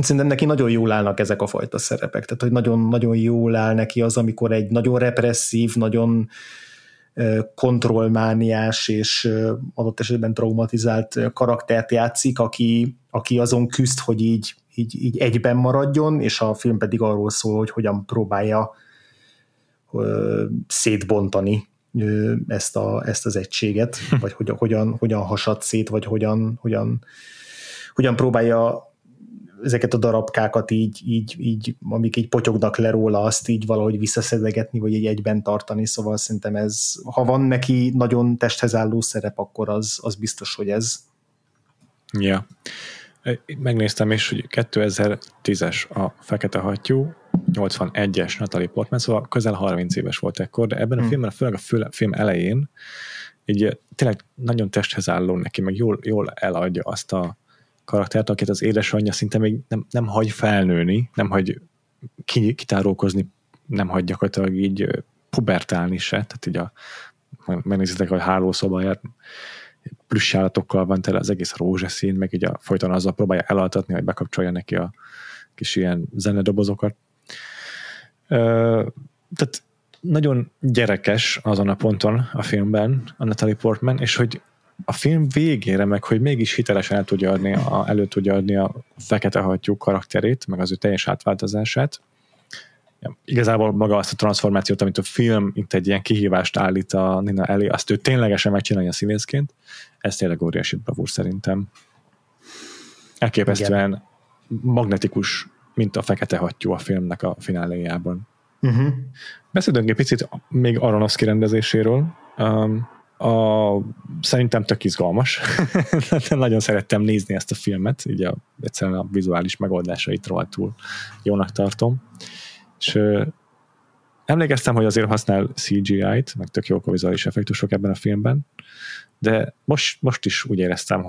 szerintem neki nagyon jól állnak ezek a fajta szerepek, tehát hogy nagyon-nagyon jól áll neki az, amikor egy nagyon represszív, nagyon kontrollmániás és adott esetben traumatizált karaktert játszik, aki azon küzd, hogy így egyben maradjon, és a film pedig arról szól, hogy hogyan próbálja szétbontani ezt az egységet, vagy hogyan hasad szét, vagy hogyan próbálja ezeket a darabkákat így, amik így potyognak le róla, azt így valahogy visszaszedegetni, vagy így egyben tartani, szóval szerintem ez, ha van neki nagyon testhez álló szerep, akkor az biztos, hogy ez. Ja. Megnéztem is, hogy 2010-es a Fekete Hattyú, 81-es Natalie Portman, szóval közel 30 éves volt ekkor, de ebben a filmben, főleg a film elején, így tényleg nagyon testhez álló neki, meg jól eladja azt a karaktert, akit az édesanyja szinte még nem hagy felnőni, nem hagy kitárulkozni, nem hagy gyakorlatilag így pubertálni se, tehát így megnézitek, hogy hálószobáját plusz állatokkal van tele az egész rózsaszín, meg így folyton azzal próbálja elaltatni, hogy bekapcsolja neki a kis ilyen zenedobozokat. Tehát nagyon gyerekes azon a ponton a filmben a Natalie Portman, és hogy a film végére meg, hogy mégis hitelesen elő tudja adni a Fekete Hattyú karakterét, meg az ő teljes átváltozását. Igazából maga azt a transformációt, amit a film mint egy ilyen kihívást állít a Nina elé, azt ő ténylegesen megcsinálja színészként. Ez tényleg óriási bravúr szerintem. Elképesztően magnetikus, mint a Fekete Hattyú a filmnek a fináléjában. Uh-huh. Beszélünk egy picit még Aronofsky rendezéséről. Szerintem tök izgalmas. Nagyon szerettem nézni ezt a filmet, így egyszerűen a vizuális megoldásait rohadtul jónak tartom. És emlékeztem, hogy azért használ CGI-t, meg tök jók a vizuális effektusok ebben a filmben, de most is úgy éreztem,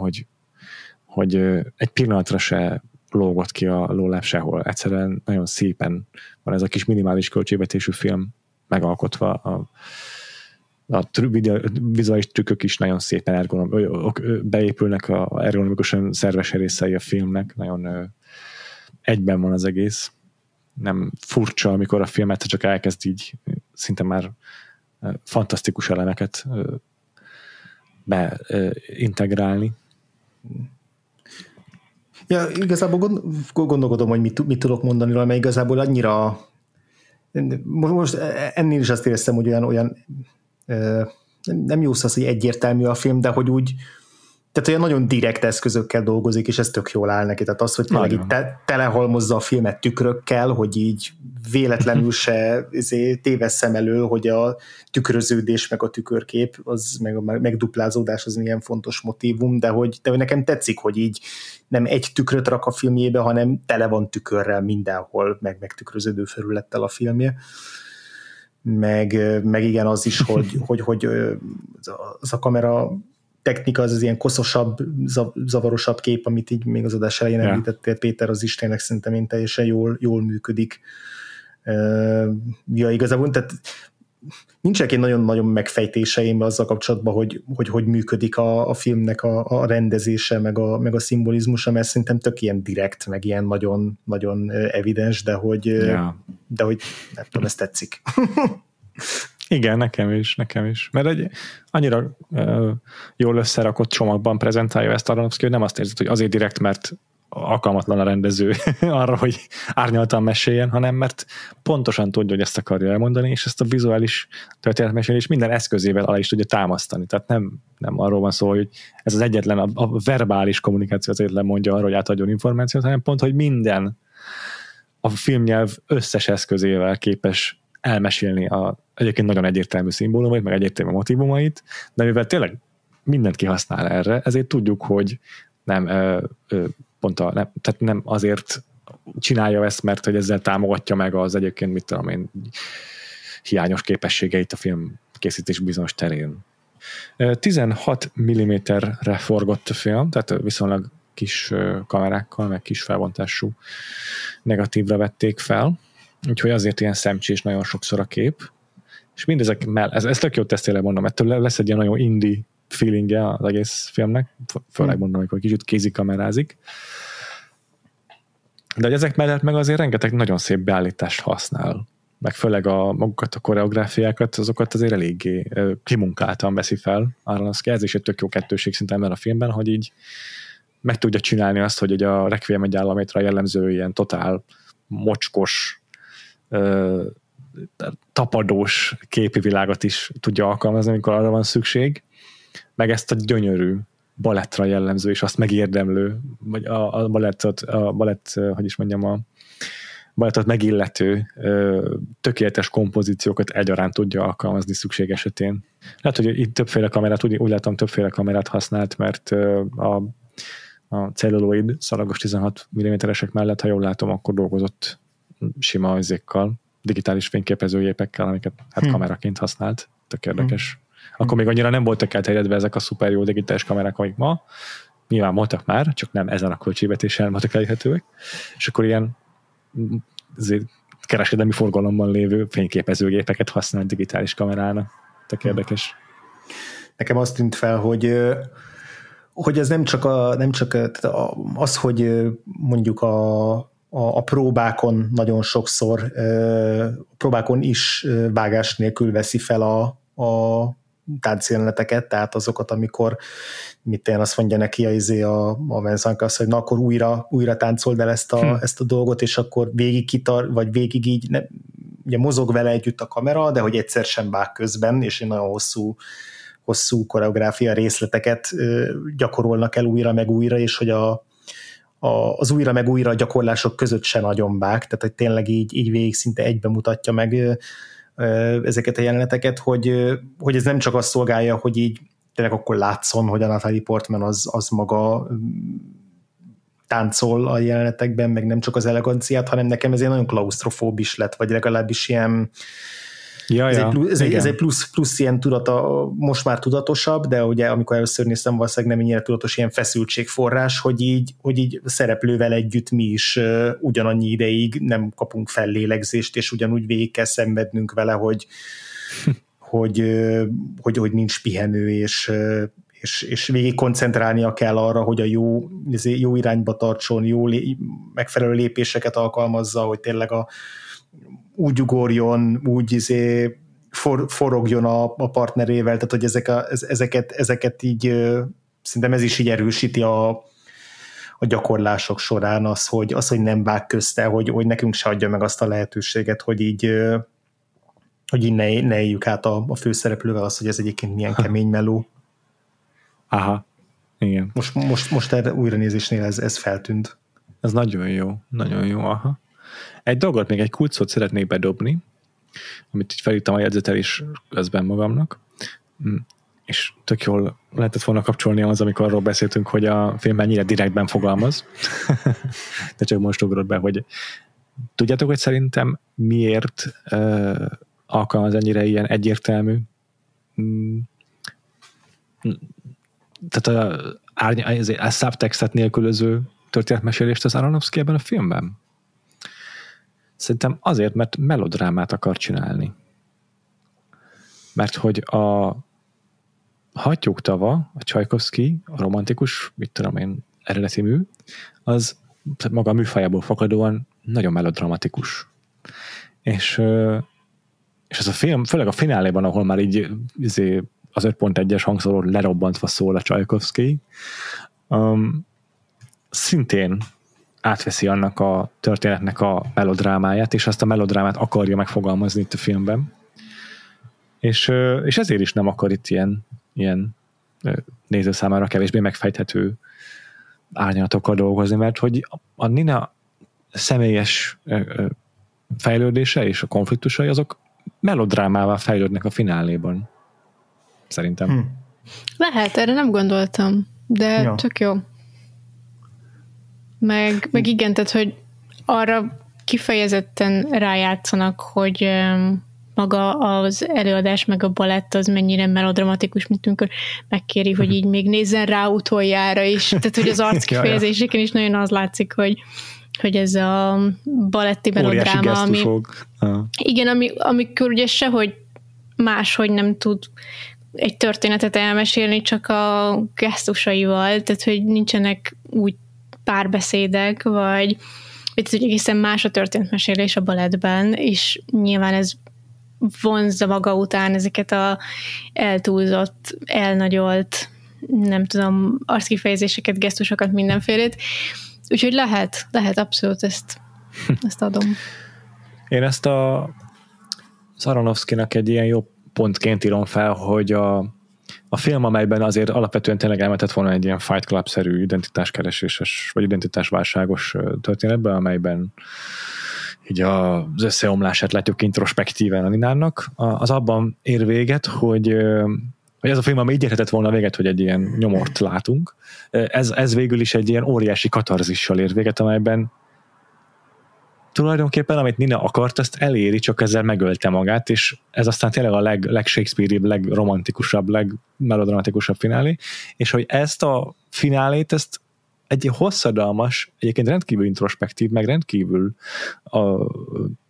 hogy egy pillanatra se lógott ki a lóláb sehol. Egyszerűen nagyon szépen van ez a kis minimális költségvetésű film megalkotva, a vizuális trükkök is nagyon szépen beépülnek a ergonomikusan szerves részei a filmnek, nagyon egyben van az egész. Nem furcsa, amikor a filmet csak elkezd így szinte már fantasztikus elemeket beintegrálni. Ja, igazából gondolkodom, hogy mit tudok mondani róla, mert igazából annyira most ennél is azt éreztem, hogy olyan nem jó szó, hogy egyértelmű a film, de hogy úgy, tehát olyan nagyon direkt eszközökkel dolgozik, és ez tök jól áll neki. Tehát az, hogy tényleg így telehalmozza a filmet tükrökkel, hogy így véletlenül se tévesszem elől, hogy a tükröződés meg a tükörkép, az, meg a megduplázódás az milyen fontos motívum, de hogy nekem tetszik, hogy így nem egy tükröt rak a filmjébe, hanem tele van tükörrel mindenhol, meg tükröződő felülettel a filmje. meg igen az is, hogy az a kamera technika az ilyen koszosabb, zavarosabb kép, amit így még az adás elején említettél, Péter, az is tényleg szerintem én teljesen jól működik. Ja, igazából, tehát nincsenek én nagyon-nagyon megfejtéseim azzal kapcsolatban, hogy működik a filmnek a rendezése, meg a szimbolizmusa, mert szerintem tök ilyen direkt, meg ilyen nagyon-nagyon evidens, de hogy nem tudom, ez tetszik. Igen, nekem is. Mert egy annyira jól összerakott csomagban prezentálja ezt Aronofsky, hogy nem azt érzed, hogy azért direkt, mert alkalmatlan a rendező arra, hogy árnyaltan meséljen, hanem mert pontosan tudja, hogy ezt akarja elmondani, és ezt a vizuális történetmesélés minden eszközével alá is tudja támasztani. Tehát nem arról van szó, hogy ez az egyetlen, a verbális kommunikáció az egyetlen mondja arra, hogy átadjon információt, hanem pont, hogy minden a filmnyelv összes eszközével képes elmesélni egyébként nagyon egyértelmű szimbólumait, meg egyértelmű motivumait, de mivel tényleg mindent kihasznál erre, ezért tudjuk, hogy nem azért csinálja ezt, mert hogy ezzel támogatja meg az egyébként, mit tudom én, hiányos képességeit a film készítés bizonyos terén. 16 mm-re forgott a film, tehát viszonylag kis kamerákkal, meg kis felbontású negatívra vették fel, úgyhogy azért ilyen szemcsés nagyon sokszor a kép, és mindezek mellett, ez tök jó tesztére mondom, ettől lesz egy ilyen nagyon indie feelingje az egész filmnek, főleg mondom, amikor kicsit kézikamerázik. De ezek mellett meg azért rengeteg nagyon szép beállítást használ, meg főleg magukat a koreográfiákat, azokat azért eléggé kimunkáltan veszi fel Aronofsky. Ez is egy tök jó kettőség szinte ebben a filmben, hogy így meg tudja csinálni azt, hogy a Requiem egy államétra jellemző ilyen totál mocskos, tapadós képi világot is tudja alkalmazni, amikor arra van szükség, meg ezt a gyönyörű balettra jellemző, és azt megérdemlő, vagy a balettot megillető tökéletes kompozíciókat egyaránt tudja alkalmazni szükség esetén. Lehet, hogy itt többféle kamerát, úgy látom, többféle kamerát használt, mert a celluloid szalagos 16 mm-esek mellett, ha jól látom, akkor dolgozott sima ajzékkal, digitális fényképezőgépekkel, amiket kameraként használt. Tök érdekes. Akkor még annyira nem voltak elterjedve ezek a szuper jó digitális kamerák, amik ma. Nyilván voltak már, csak nem ezen a költségvetéssel voltak elérhetőek. És akkor ilyen kereskedelmi forgalomban lévő fényképezőgépeket használ digitális kamerának. Tök érdekes. Nekem azt tűnt fel, hogy ez nem csak az, hogy mondjuk a próbákon nagyon sokszor próbákon is vágás nélkül veszi fel a táncjeleneteket, tehát azokat, amikor azt mondja neki a Vincent Cassel, hogy na akkor újra táncold el ezt a dolgot, és akkor végig így, ne, ugye mozog vele együtt a kamera, de hogy egyszer sem vág közben, és egy nagyon hosszú koreográfia részleteket gyakorolnak el újra meg újra, és hogy az újra meg újra gyakorlások között se nagyon vág, tehát hogy tényleg így végig szinte egyben mutatja meg ezeket a jeleneteket, hogy ez nem csak azt szolgálja, hogy így tényleg akkor látszon, hogy a Natalie Portman az maga táncol a jelenetekben, meg nem csak az eleganciát, hanem nekem ez egy nagyon klausztrofób is lett, vagy legalábbis ilyen Ez egy plusz ilyen tudata, most már tudatosabb, de ugye amikor először néztem, valószínűleg nem ennyire tudatos ilyen feszültségforrás, hogy így szereplővel együtt mi is ugyanannyi ideig nem kapunk fellélegzést, és ugyanúgy végig kell szenvednünk vele, hogy nincs pihenő, és végig koncentrálnia kell arra, hogy a jó irányba tartson, megfelelő lépéseket alkalmazza, hogy tényleg úgy ugorjon, úgy forogjon a partnerével, tehát hogy ezeket így szerintem ez is így erősíti a gyakorlások során az, hogy nem vág közte, hogy nekünk se adja meg azt a lehetőséget, hogy így ne éljük át a főszereplővel azt, hogy ez egyébként milyen kemény meló. Aha, igen. Most erre újranézésnél ez feltűnt. Ez nagyon jó, aha. Egy dolgot, még egy kulcsszót szeretnék bedobni, amit így felírtam a jegyzetelés közben magamnak, és tök jól lehetett volna kapcsolni az, amikor arról beszéltünk, hogy a film mennyire direktben fogalmaz, de csak most ugrott be, hogy tudjátok, hogy szerintem miért alkalmaz ennyire ilyen egyértelmű. Tehát a subtextet nélkülöző történetmesélést az Aronofsky ebben a filmben. Szerintem azért, mert melodrámát akar csinálni. Mert hogy a Hattyúk tava, a Csajkovszkij, a romantikus, mit tudom én, eredeti mű, az maga a műfajából fakadóan nagyon melodramatikus. És ez a film, főleg a fináléban, ahol már így az 5.1-es hangszóró lerobbantva szól a Csajkovszkij, szintén átveszi annak a történetnek a melodrámáját, és azt a melodrámát akarja megfogalmazni itt a filmben. És ezért is nem akar itt ilyen néző számára kevésbé megfejthető árnyalatokkal dolgozni, mert hogy a Nina személyes fejlődése és a konfliktusai azok melodrámává fejlődnek a fináléban. Szerintem. Lehet, erre nem gondoltam, de ja. Csak jó. Meg igen, tehát, hogy arra kifejezetten rájátszanak, hogy maga az előadás, meg a balett az mennyire melodramatikus, mint amikor megkéri, hogy így még nézzen rá utoljára is. Tehát, hogy az arc kifejezéseken is nagyon az látszik, hogy ez a baletti melodráma, ami... Igen, amikor ugye sehogy máshogy nem tud egy történetet elmesélni, csak a gesztusaival, tehát, hogy nincsenek úgy párbeszédek, vagy hogy egészen más a történetmesélés a balettben, és nyilván ez vonzza maga után ezeket a eltúlzott, elnagyolt, nem tudom, arckifejezéseket, gesztusokat, mindenfélét. Úgyhogy lehet abszolút ezt adom. Én ezt a Aronofskynak egy ilyen jó pontként írom fel, hogy a film, amelyben azért alapvetően tényleg elmetett volna egy ilyen Fight Club-szerű identitáskereséses, vagy identitásválságos történetben, amelyben így az összeomlását látjuk introspektíven a Ninának, az abban ér véget, hogy ez a film, ami így érhetett volna véget, hogy egy ilyen nyomort látunk, ez végül is egy ilyen óriási katarzissal ér véget, amelyben tulajdonképpen, amit Nina akart, ezt eléri, csak ezzel megölte magát, és ez aztán tényleg a legshakespeare-ibb, legromantikusabb, legmelodramatikusabb finálé, és hogy ezt a finálét, ezt egy hosszadalmas, egyébként rendkívül introspektív, meg rendkívül a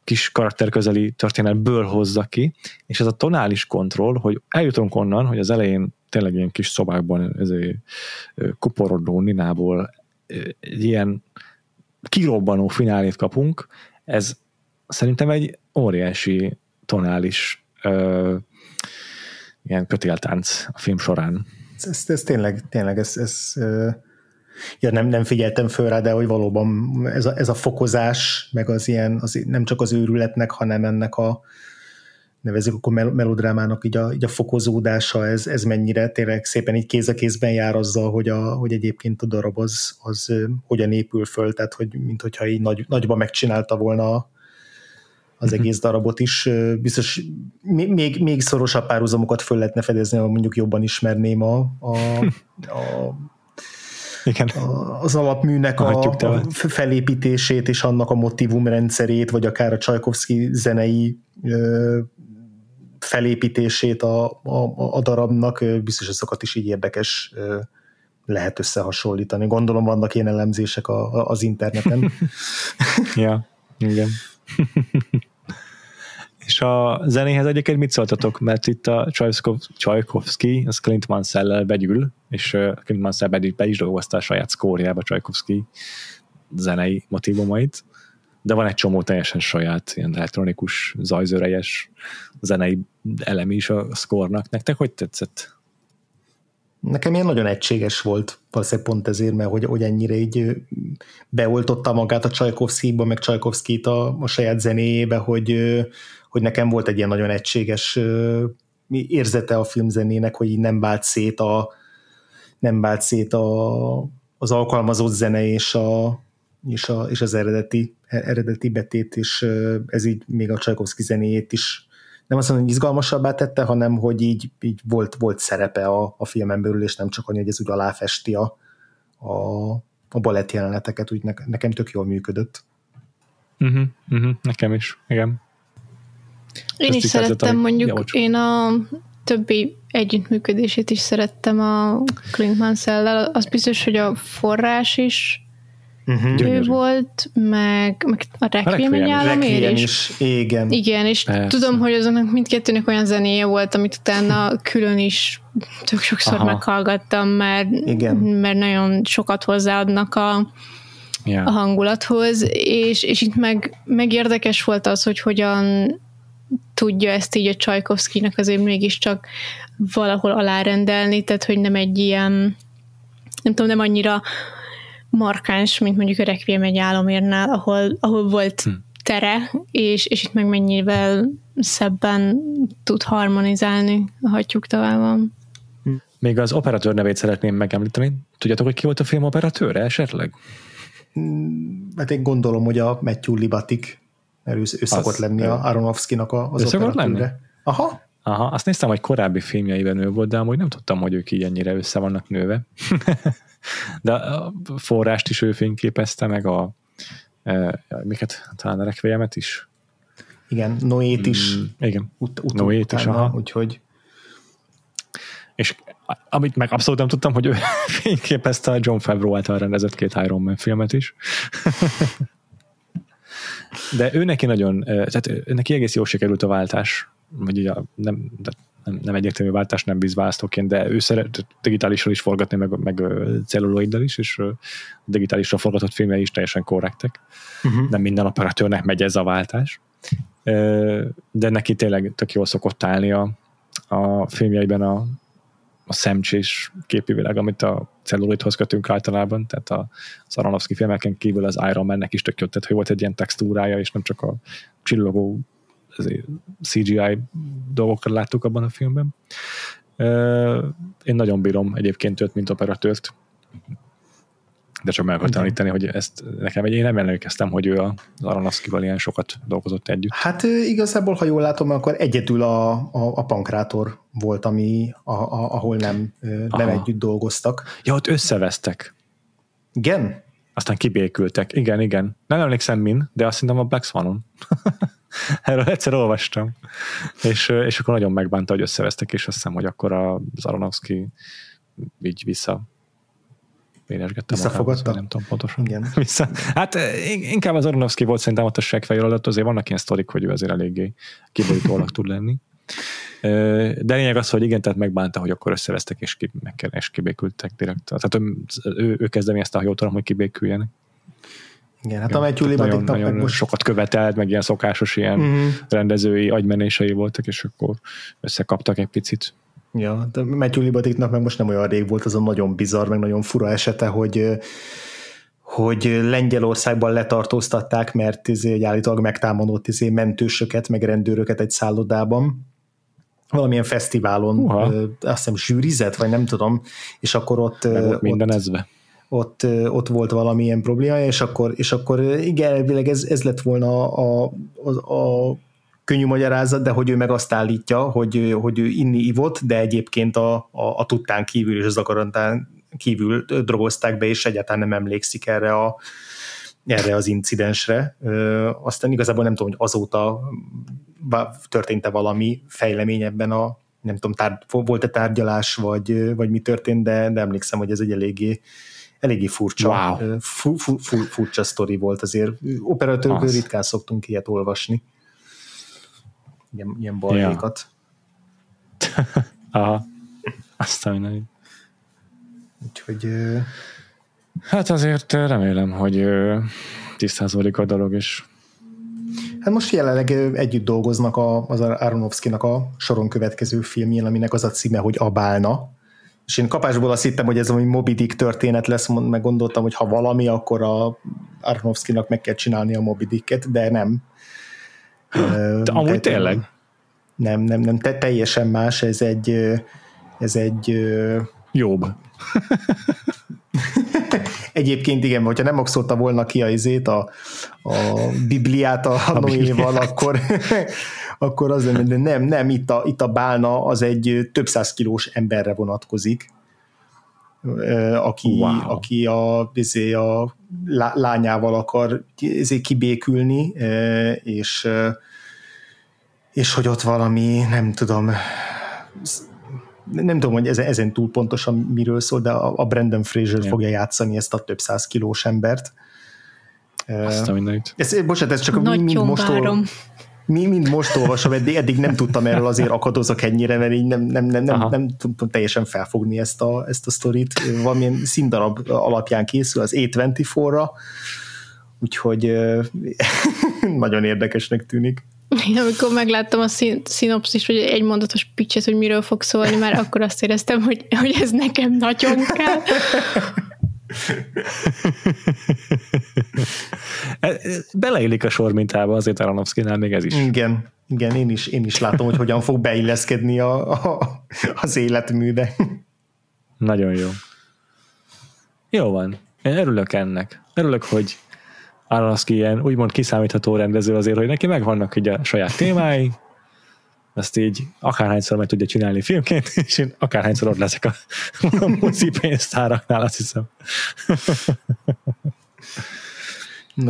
kis karakterközeli történetből hozza ki, és ez a tonális kontroll, hogy eljutunk onnan, hogy az elején tényleg ilyen kis szobákban kuporodó Ninából ilyen kirobbanó finálét kapunk, ez szerintem egy óriási tonális ilyen kötéltánc a film során. Ez tényleg ez ja, nem figyeltem föl rá, de hogy valóban ez a fokozás, meg az ilyen, az, nem csak az őrületnek, hanem ennek a nevezzük akkor melodrámának így a fokozódása, ez mennyire tényleg szépen így kéz a kézben jár azzal, hogy egyébként a darab az hogyan épül föl, tehát hogy minthogyha így nagyban megcsinálta volna az egész darabot is. Biztos még szorosabb párhuzamokat föl lehetne fedezni, ha mondjuk jobban ismerném igen. Az alapműnek a felépítését és annak a motivumrendszerét, vagy akár a Csajkovszkij zenei felépítését a darabnak, biztos azokat is így érdekes lehet összehasonlítani. Gondolom vannak ilyen elemzések az interneten. Ja, igen. És a zenéhez egyébként mit szóltatok? Mert itt a Csajkovszkij, az Clint Mansell-lel begyűl, és Clint Mansell be is dolgozta a saját szkórjába Csajkovszkij zenei motívumait, de van egy csomó teljesen saját, ilyen elektronikus, zajzőrejes zenei elemi is a szkórnak. Nektek hogy tetszett? Nekem ilyen nagyon egységes volt, valószínűleg pont ezért, mert hogy ennyire így beoltotta magát a Csajkovszkijba, meg Csajkovszkijt a saját zenéjébe, hogy nekem volt egy ilyen nagyon egységes érzete a filmzenének, hogy így nem vált szét az alkalmazott zene és az eredeti betét, és ez így még a Csajkovszkij zenéjét is nem azt mondom, hogy izgalmasabbá tette, hanem hogy így volt szerepe a filmen belül, és nem csak annyi, hogy ez úgy aláfesti a balett jeleneteket, úgy nekem tök jól működött. Nekem is, igen. Én is szerettem, mondjuk én a többi együttműködését is szerettem a Clint Mansell-lel. Az biztos, hogy a Forrás is ő volt, meg a Requiem-i államér is. Igen, és tudom, hogy azonnak mindkettőnek olyan zenéje volt, amit utána külön is tök sokszor meghallgattam, mert nagyon sokat hozzáadnak a hangulathoz, és itt meg érdekes volt az, hogy hogyan tudja ezt így a Csajkovszkijnak azért mégiscsak valahol alárendelni, tehát hogy nem egy ilyen, nem tudom, nem annyira markáns, mint mondjuk a Requiem egy álomérnál, ahol volt tere, és itt meg mennyivel szebben tud harmonizálni a hattyúk tavában. Még az operatőr nevét szeretném megemlíteni. Tudjátok, hogy ki volt a film operatőre esetleg? Hát én gondolom, hogy a Matthew Libatique, mert ő szokott lenni a Aronofskynak az operatőre. Aha. Aha, azt néztem, hogy korábbi filmjeiben ő volt, de amúgy nem tudtam, hogy ők így ennyire össze vannak nőve. De a Forrást is ő fényképezte, meg miket, talán a Requiemet is. Igen, Noét is. Igen, Noét is, úgyhogy. És amit meg abszolút nem tudtam, hogy ő fényképezte a John Favreau által rendezett 2 Iron Man filmet is. De ő neki neki egész jól sikerült a váltás, vagy ugye nem egyértelmű váltás, nem vízválasztóként, de ő szeret digitálisra is forgatni, meg celluloiddal is, és digitálisra forgatott filmjei is teljesen korrektek. Nem minden operatőrnek megy ez a váltás. De neki tényleg tök jól szokott állni a filmjeiben a szemcsés képi világ, amit a celluloidhoz kötünk általában, tehát az Aronofsky filmeken kívül az Iron Man-nek is tök jött, tehát hogy volt egy ilyen textúrája, és nem csak a csillogó CGI dolgokat láttuk abban a filmben. Én nagyon bírom egyébként őt, mint operatőrt, de csak meg akartam tanítani, hogy ezt nekem én nem emlékeztem, hogy ő az Aronofskyval ilyen sokat dolgozott együtt. Hát igazából, ha jól látom, akkor egyedül a Pankrátor volt, ami, ahol nem együtt dolgoztak. Ja, ott összevesztek. Igen? Aztán kibékültek. Igen. Nem emlékszem min, de azt hiszem a Black Swan-on. Erről egyszer olvastam. És akkor nagyon megbánta, hogy összevesztek, és azt hiszem, hogy akkor az Aronofsky így visszafogadta? Nem tudom pontosan. Igen. Hát inkább az Aronofsky volt szerintem ott a seggfejjel alatt, azért vannak ilyen sztorik, hogy ő azért eléggé kiborítólag tud lenni. De lényeg az, hogy igen, tehát megbánta, hogy akkor összevesztek, és kibékültek direkt. Tehát ő kezdeményezte a hajótól, hogy kibéküljenek. Igen, hát a Matthew Libatique-nak meg most sokat követelt, meg ilyen szokásos ilyen rendezői agymenései voltak, és akkor összekaptak egy picit. Ja, de Matthew Libatique-nak meg most nem olyan rég volt az a nagyon bizarr, meg nagyon fura esete, hogy Lengyelországban letartóztatták, mert állítólag megtámadott mentősöket, meg rendőröket egy szállodában, valamilyen fesztiválon, azt hiszem zsűrizett, vagy nem tudom, és akkor ott minden ezve. Ott volt valamilyen probléma, és akkor igen, elvileg ez lett volna a könnyű magyarázat, de hogy ő meg azt állítja, hogy ő inni ivott, de egyébként a tudtán kívül és az akaratán kívül drogozták be, és egyáltalán nem emlékszik erre az incidensre. Aztán igazából nem tudom, hogy azóta történt-e valami fejlemény ebben nem tudom, volt-e tárgyalás, vagy mi történt, de emlékszem, hogy ez egy eléggé furcsa, wow. Furcsa sztori volt azért. Operatőrből ritkán szoktunk ilyet olvasni. Ilyen balhékat. Yeah. Aha. Aztán úgyhogy... Hát azért remélem, hogy tisztázódik a dolog is. Hát most jelenleg együtt dolgoznak az Aronofskynak a soron következő filmjén, aminek az a címe, hogy Abálna. És én kapásból azt hittem, hogy ez valami Moby Dick történet lesz, meg gondoltam, hogy ha valami, akkor a Aronofskynak meg kell csinálni a Moby Dicket, de nem. De amúgy tényleg? Nem, teljesen más, ez egy jobb. Egyébként igen, hogyha nem okszolta volna ki a Bibliát a Noéval, akkor az lenne, de nem, itt a bálna az egy több száz kilós emberre vonatkozik, aki a lányával akar kibékülni, és és hogy ott valami, nem tudom, hogy ezen túl pontosan miről szól, de a Brendan Fraser fogja játszani ezt a több száz kilós embert. Azt a mindenit. Bocsánat, ez csak mind most olvasom, eddig nem tudtam erről, azért akadozok ennyire, mert így nem tudtam teljesen felfogni ezt a sztorit. Valamilyen színdarab alapján készül az A24-ra, úgyhogy nagyon érdekesnek tűnik. Én amikor megláttam a szinopszist, vagy egy mondatos pitchet, hogy miről fog szólni, már akkor azt éreztem, hogy ez nekem nagyon kell. Beleillik a sormintába azért Aronofskynál még ez is. Igen, én is látom, hogy hogyan fog beilleszkedni az életműbe. Nagyon jó. Jó van. Én örülök ennek. Örülök, hogy Aronofsky ilyen úgymond kiszámítható rendező azért, hogy neki megvannak ugye a saját témái, ezt így akárhányszor meg tudja csinálni filmként, és én akárhányszor ott leszek a mozi pénztáraknál, azt hiszem.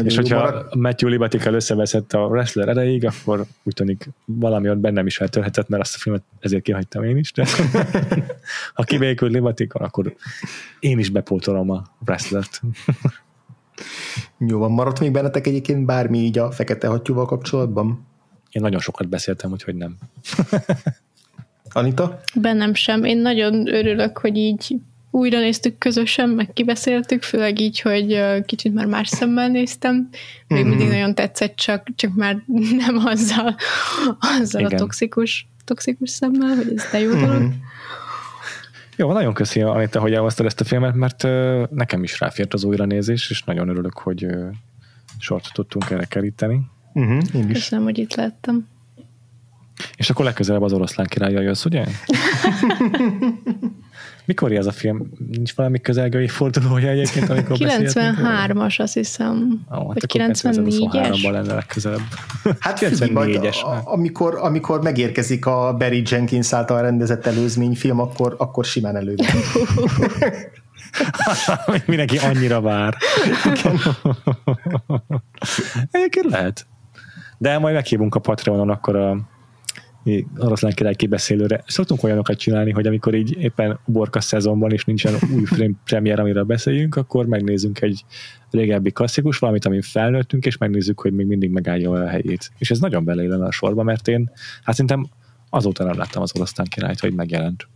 És hogyha Matthew Libatique-el összeveszett a wrestler erejéig, akkor úgy tűnik valami ott bennem is eltörhetett, mert azt a filmet ezért kihagytam én is, de ha kibékül Libatique-on, akkor én is bepótolom a wrestlert. Jó van, maradt még bennetek egyébként bármi így a Fekete Hattyúval kapcsolatban? Én nagyon sokat beszéltem, úgyhogy nem. Anita? Bennem sem. Én nagyon örülök, hogy így újra néztük közösen, meg kibeszéltük, főleg így, hogy kicsit már más szemmel néztem. Még mindig nagyon tetszett, csak már nem azzal a toxikus szemmel, hogy ez de jó dolog. Jó, nagyon köszi, Anita, hogy elhoztad ezt a filmet, mert nekem is ráfért az újranézés, és nagyon örülök, hogy sort tudtunk erre keríteni. Én is. Köszönöm, hogy itt láttam. És akkor legközelebb az Oroszlán királya jössz, ugye? Mikor ez a film? Nincs valami közelgői fordulója egyébként, amikor 93-as, azt hiszem. Vagy 94-es. Lenne legközelebb. Hát 94-es. Amikor megérkezik a Barry Jenkins által rendezett előzményfilm, akkor simán előbb. Mindenki annyira vár. Egyébként lehet. De majd meghívunk a Patreonon akkor a Oroszlán király kibeszélőre. Szoktunk olyanokat csinálni, hogy amikor így éppen uborka szezonban is nincsen új film premier, amiről beszéljünk, akkor megnézzünk egy régebbi klasszikus, valamit, amin felnőttünk, és megnézzük, hogy még mindig megállja a helyét. És ez nagyon beleillene a sorba, mert én szerintem azóta nem láttam az Oroszlán királyt, hogy megjelent.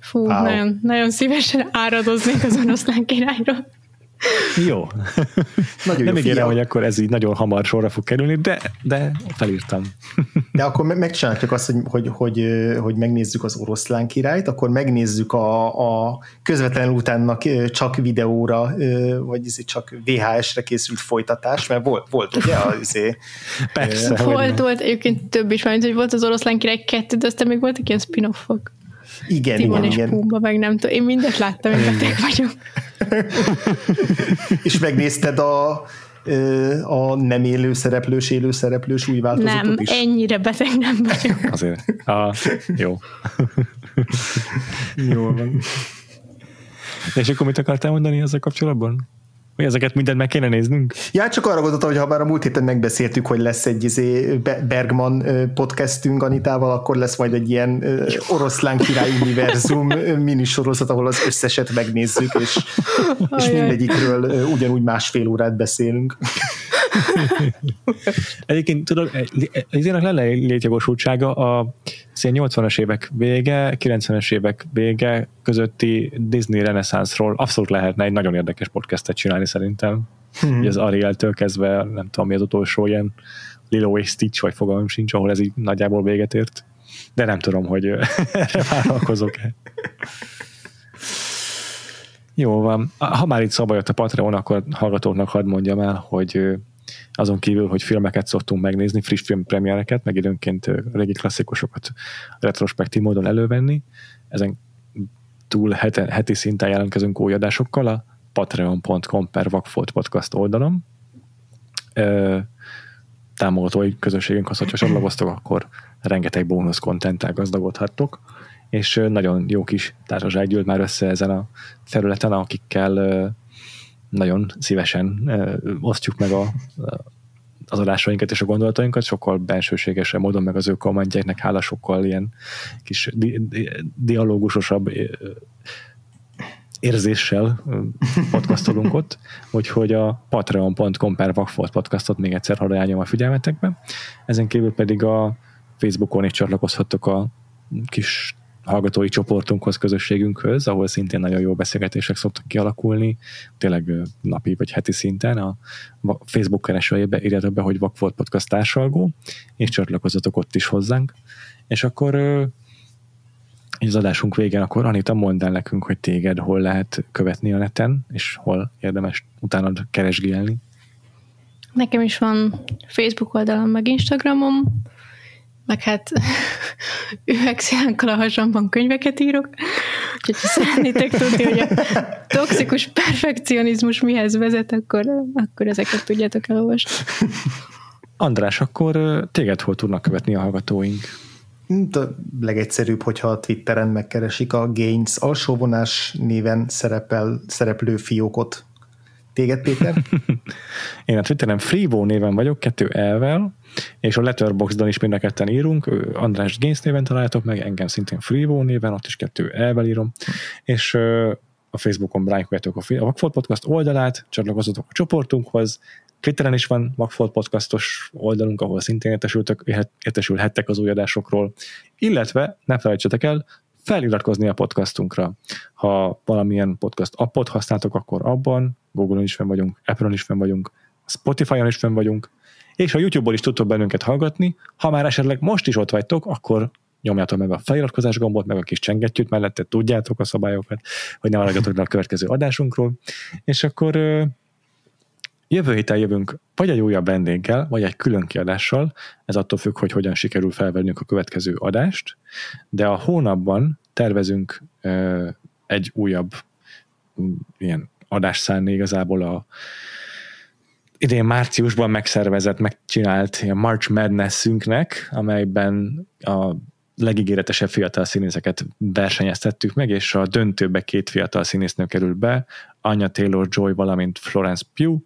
Fú, nagyon, nagyon szívesen áradoznék az Oroszlán királyról. Jó. Nem ígérem, hogy akkor ez így nagyon hamar sorra fog kerülni, de felírtam. De akkor megcsináljuk azt, hogy megnézzük az Oroszlán királyt, akkor megnézzük a közvetlenül utánnak csak videóra, vagy csak VHS-re készült folytatás, mert volt ugye? Persze. Volt egyébként több is, mert hogy volt az Oroszlán király 2, de aztán még voltak ilyen spin-offok. Igen, Timon és Pumba, meg nem tudom. Én mindet láttam, én beteg vagyok. És megnézted a nem élő szereplős új változatot nem, is? Nem, ennyire beteg nem vagyok. Azért. Jó. Jól van. És akkor mit akartál mondani ezzel kapcsolatban? Hogy ezeket mindent meg kéne néznünk? Ja, csak arra gondoltam, hogy ha már a múlt héten megbeszéltük, hogy lesz egy Bergman podcastünk Anitával, akkor lesz majd egy ilyen Oroszlán király univerzum minisorozat, ahol az összeset megnézzük, és mindegyikről ugyanúgy másfél órát beszélünk. Egyébként tudod, ezért lenne létjogosultsága a 80-as évek vége, 90-es évek vége közötti Disney reneszánszról abszolút lehetne egy nagyon érdekes podcastet csinálni szerintem. Ugye az Ariel-től kezdve, nem tudom mi az utolsó ilyen Lilo és Stitch, vagy fogalmam sincs, ahol ez így nagyjából véget ért. De nem tudom, hogy erre vállalkozok-e. Jó van. Ha már itt szóba jött a Patreon, akkor hallgatóknak hadd mondjam el, hogy azon kívül, hogy filmeket szoktunk megnézni, friss filmpremiereket, meg időnként régi klasszikusokat retrospektív módon elővenni. Ezen túl heti szinten jelentkezünk új adásokkal a patreon.com/vakfoltpodcast oldalon. Támogatói közösségünk az, hogyha csatlakoztok, akkor rengeteg bónusz kontenttel gazdagodhattok, és nagyon jó kis társaság gyűlt már össze ezen a területen, akikkel nagyon szívesen osztjuk meg a az adásainkat és a gondolatainkat, sokkal bensőségesebb módon, meg az ő kommentjeiknek hála sokkal ilyen kis dialógusosabb érzéssel podcastolunk ott, úgyhogy a patreon.com/vakfoltpodcastot még egyszer hadd ajánljam a figyelmetekbe. Ezen kívül pedig a Facebookon is csatlakozhattok a kis hallgatói csoportunkhoz, közösségünkhöz, ahol szintén nagyon jó beszélgetések szoktak kialakulni, tényleg napi vagy heti szinten. A Facebook keresőjébe írjátok be, hogy Vakfolt Podcast társalgó, és csatlakozzatok ott is hozzánk. És akkor az adásunk végén, akkor Anita, mondd el nekünk, hogy téged hol lehet követni a neten, és hol érdemes utánad keresgélni. Nekem is van Facebook oldalam, meg Instagramom, meg hát üvegszilánkkal a hasamban könyveket írok, úgyhogy ha szeretnétek tudni, hogy a toxikus perfekcionizmus mihez vezet, akkor ezeket tudjátok elolvasni. András, akkor téged hol tudnak követni a hallgatóink? A legegyszerűbb, hogyha a Twitteren megkeresik, a Gains alsóvonás néven szereplő fiókot. Téged, Péter? Én a Twitteren Frivo néven vagyok, 2 E-vel, és a Letterboxdon is mind a ketten írunk, András Gains néven találtok meg, engem szintén Frivo néven, ott is 2 E-vel írom, és a Facebookon rájkoljátok a Vakfolt Podcast oldalát, csatlakozzatok a csoportunkhoz, Twitteren is van Vakfolt Podcastos oldalunk, ahol szintén értesülhettek az új adásokról, illetve ne felejtsetek el feliratkozni a podcastunkra. Ha valamilyen podcast appot használtok, akkor abban Google-on is fenn vagyunk, Apple-on is fenn vagyunk, Spotify-on is fenn vagyunk, és a YouTube-ból is tudtok bennünket hallgatni. Ha már esetleg most is ott vagytok, akkor nyomjátok meg a feliratkozás gombot, meg a kis csengettyűt mellette, tudjátok a szabályokat, hogy ne maradjatok le a következő adásunkról. És akkor jövő héten jövünk vagy egy újabb vendéggel, vagy egy külön kiadással, ez attól függ, hogy hogyan sikerül felvennünk a következő adást, de a hónapban tervezünk egy újabb ilyen adást szánni igazából a idén márciusban megszervezett, megcsinált ilyen March Madness-ünknek, amelyben a legígéretesebb fiatal színészeket versenyeztettük meg, és a döntőbe 2 fiatal színésznő kerül be, Anya Taylor-Joy, valamint Florence Pugh.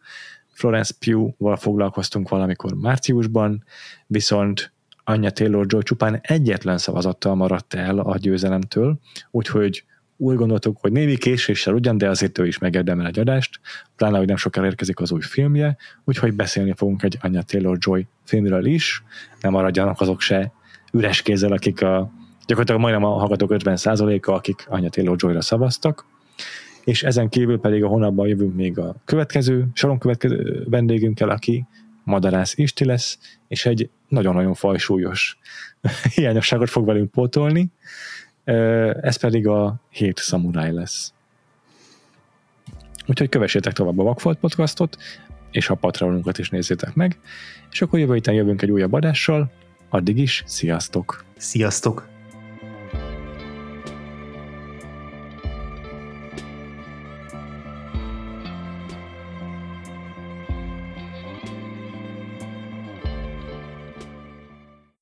Florence Pugh-val foglalkoztunk valamikor márciusban, viszont Anya Taylor-Joy csupán egyetlen szavazattal maradt el a győzelemtől, úgyhogy úgy gondoltuk, hogy némi késéssel ugyan, de azért ő is megérdemel egy adást, pláne, hogy nem sokára érkezik az új filmje, úgyhogy beszélni fogunk egy Anya Taylor-Joy filmről is, nem maradjanak azok se üres kézzel, akik gyakorlatilag majdnem a hallgatók 50%-a, akik Anya Taylor-Joyra szavaztak, és ezen kívül pedig a hónapban jövünk még a soron következő vendégünkkel, aki Madarász Isti lesz, és egy nagyon-nagyon fajsúlyos hiányosságot fog velünk pótolni, ez pedig a 7 szamuráj lesz. Úgyhogy kövessétek tovább a Vakfolt Podcastot, és a Patreonunkat is nézzétek meg, és akkor jövő héten jövünk egy újabb adással. Addig is, sziasztok! Sziasztok!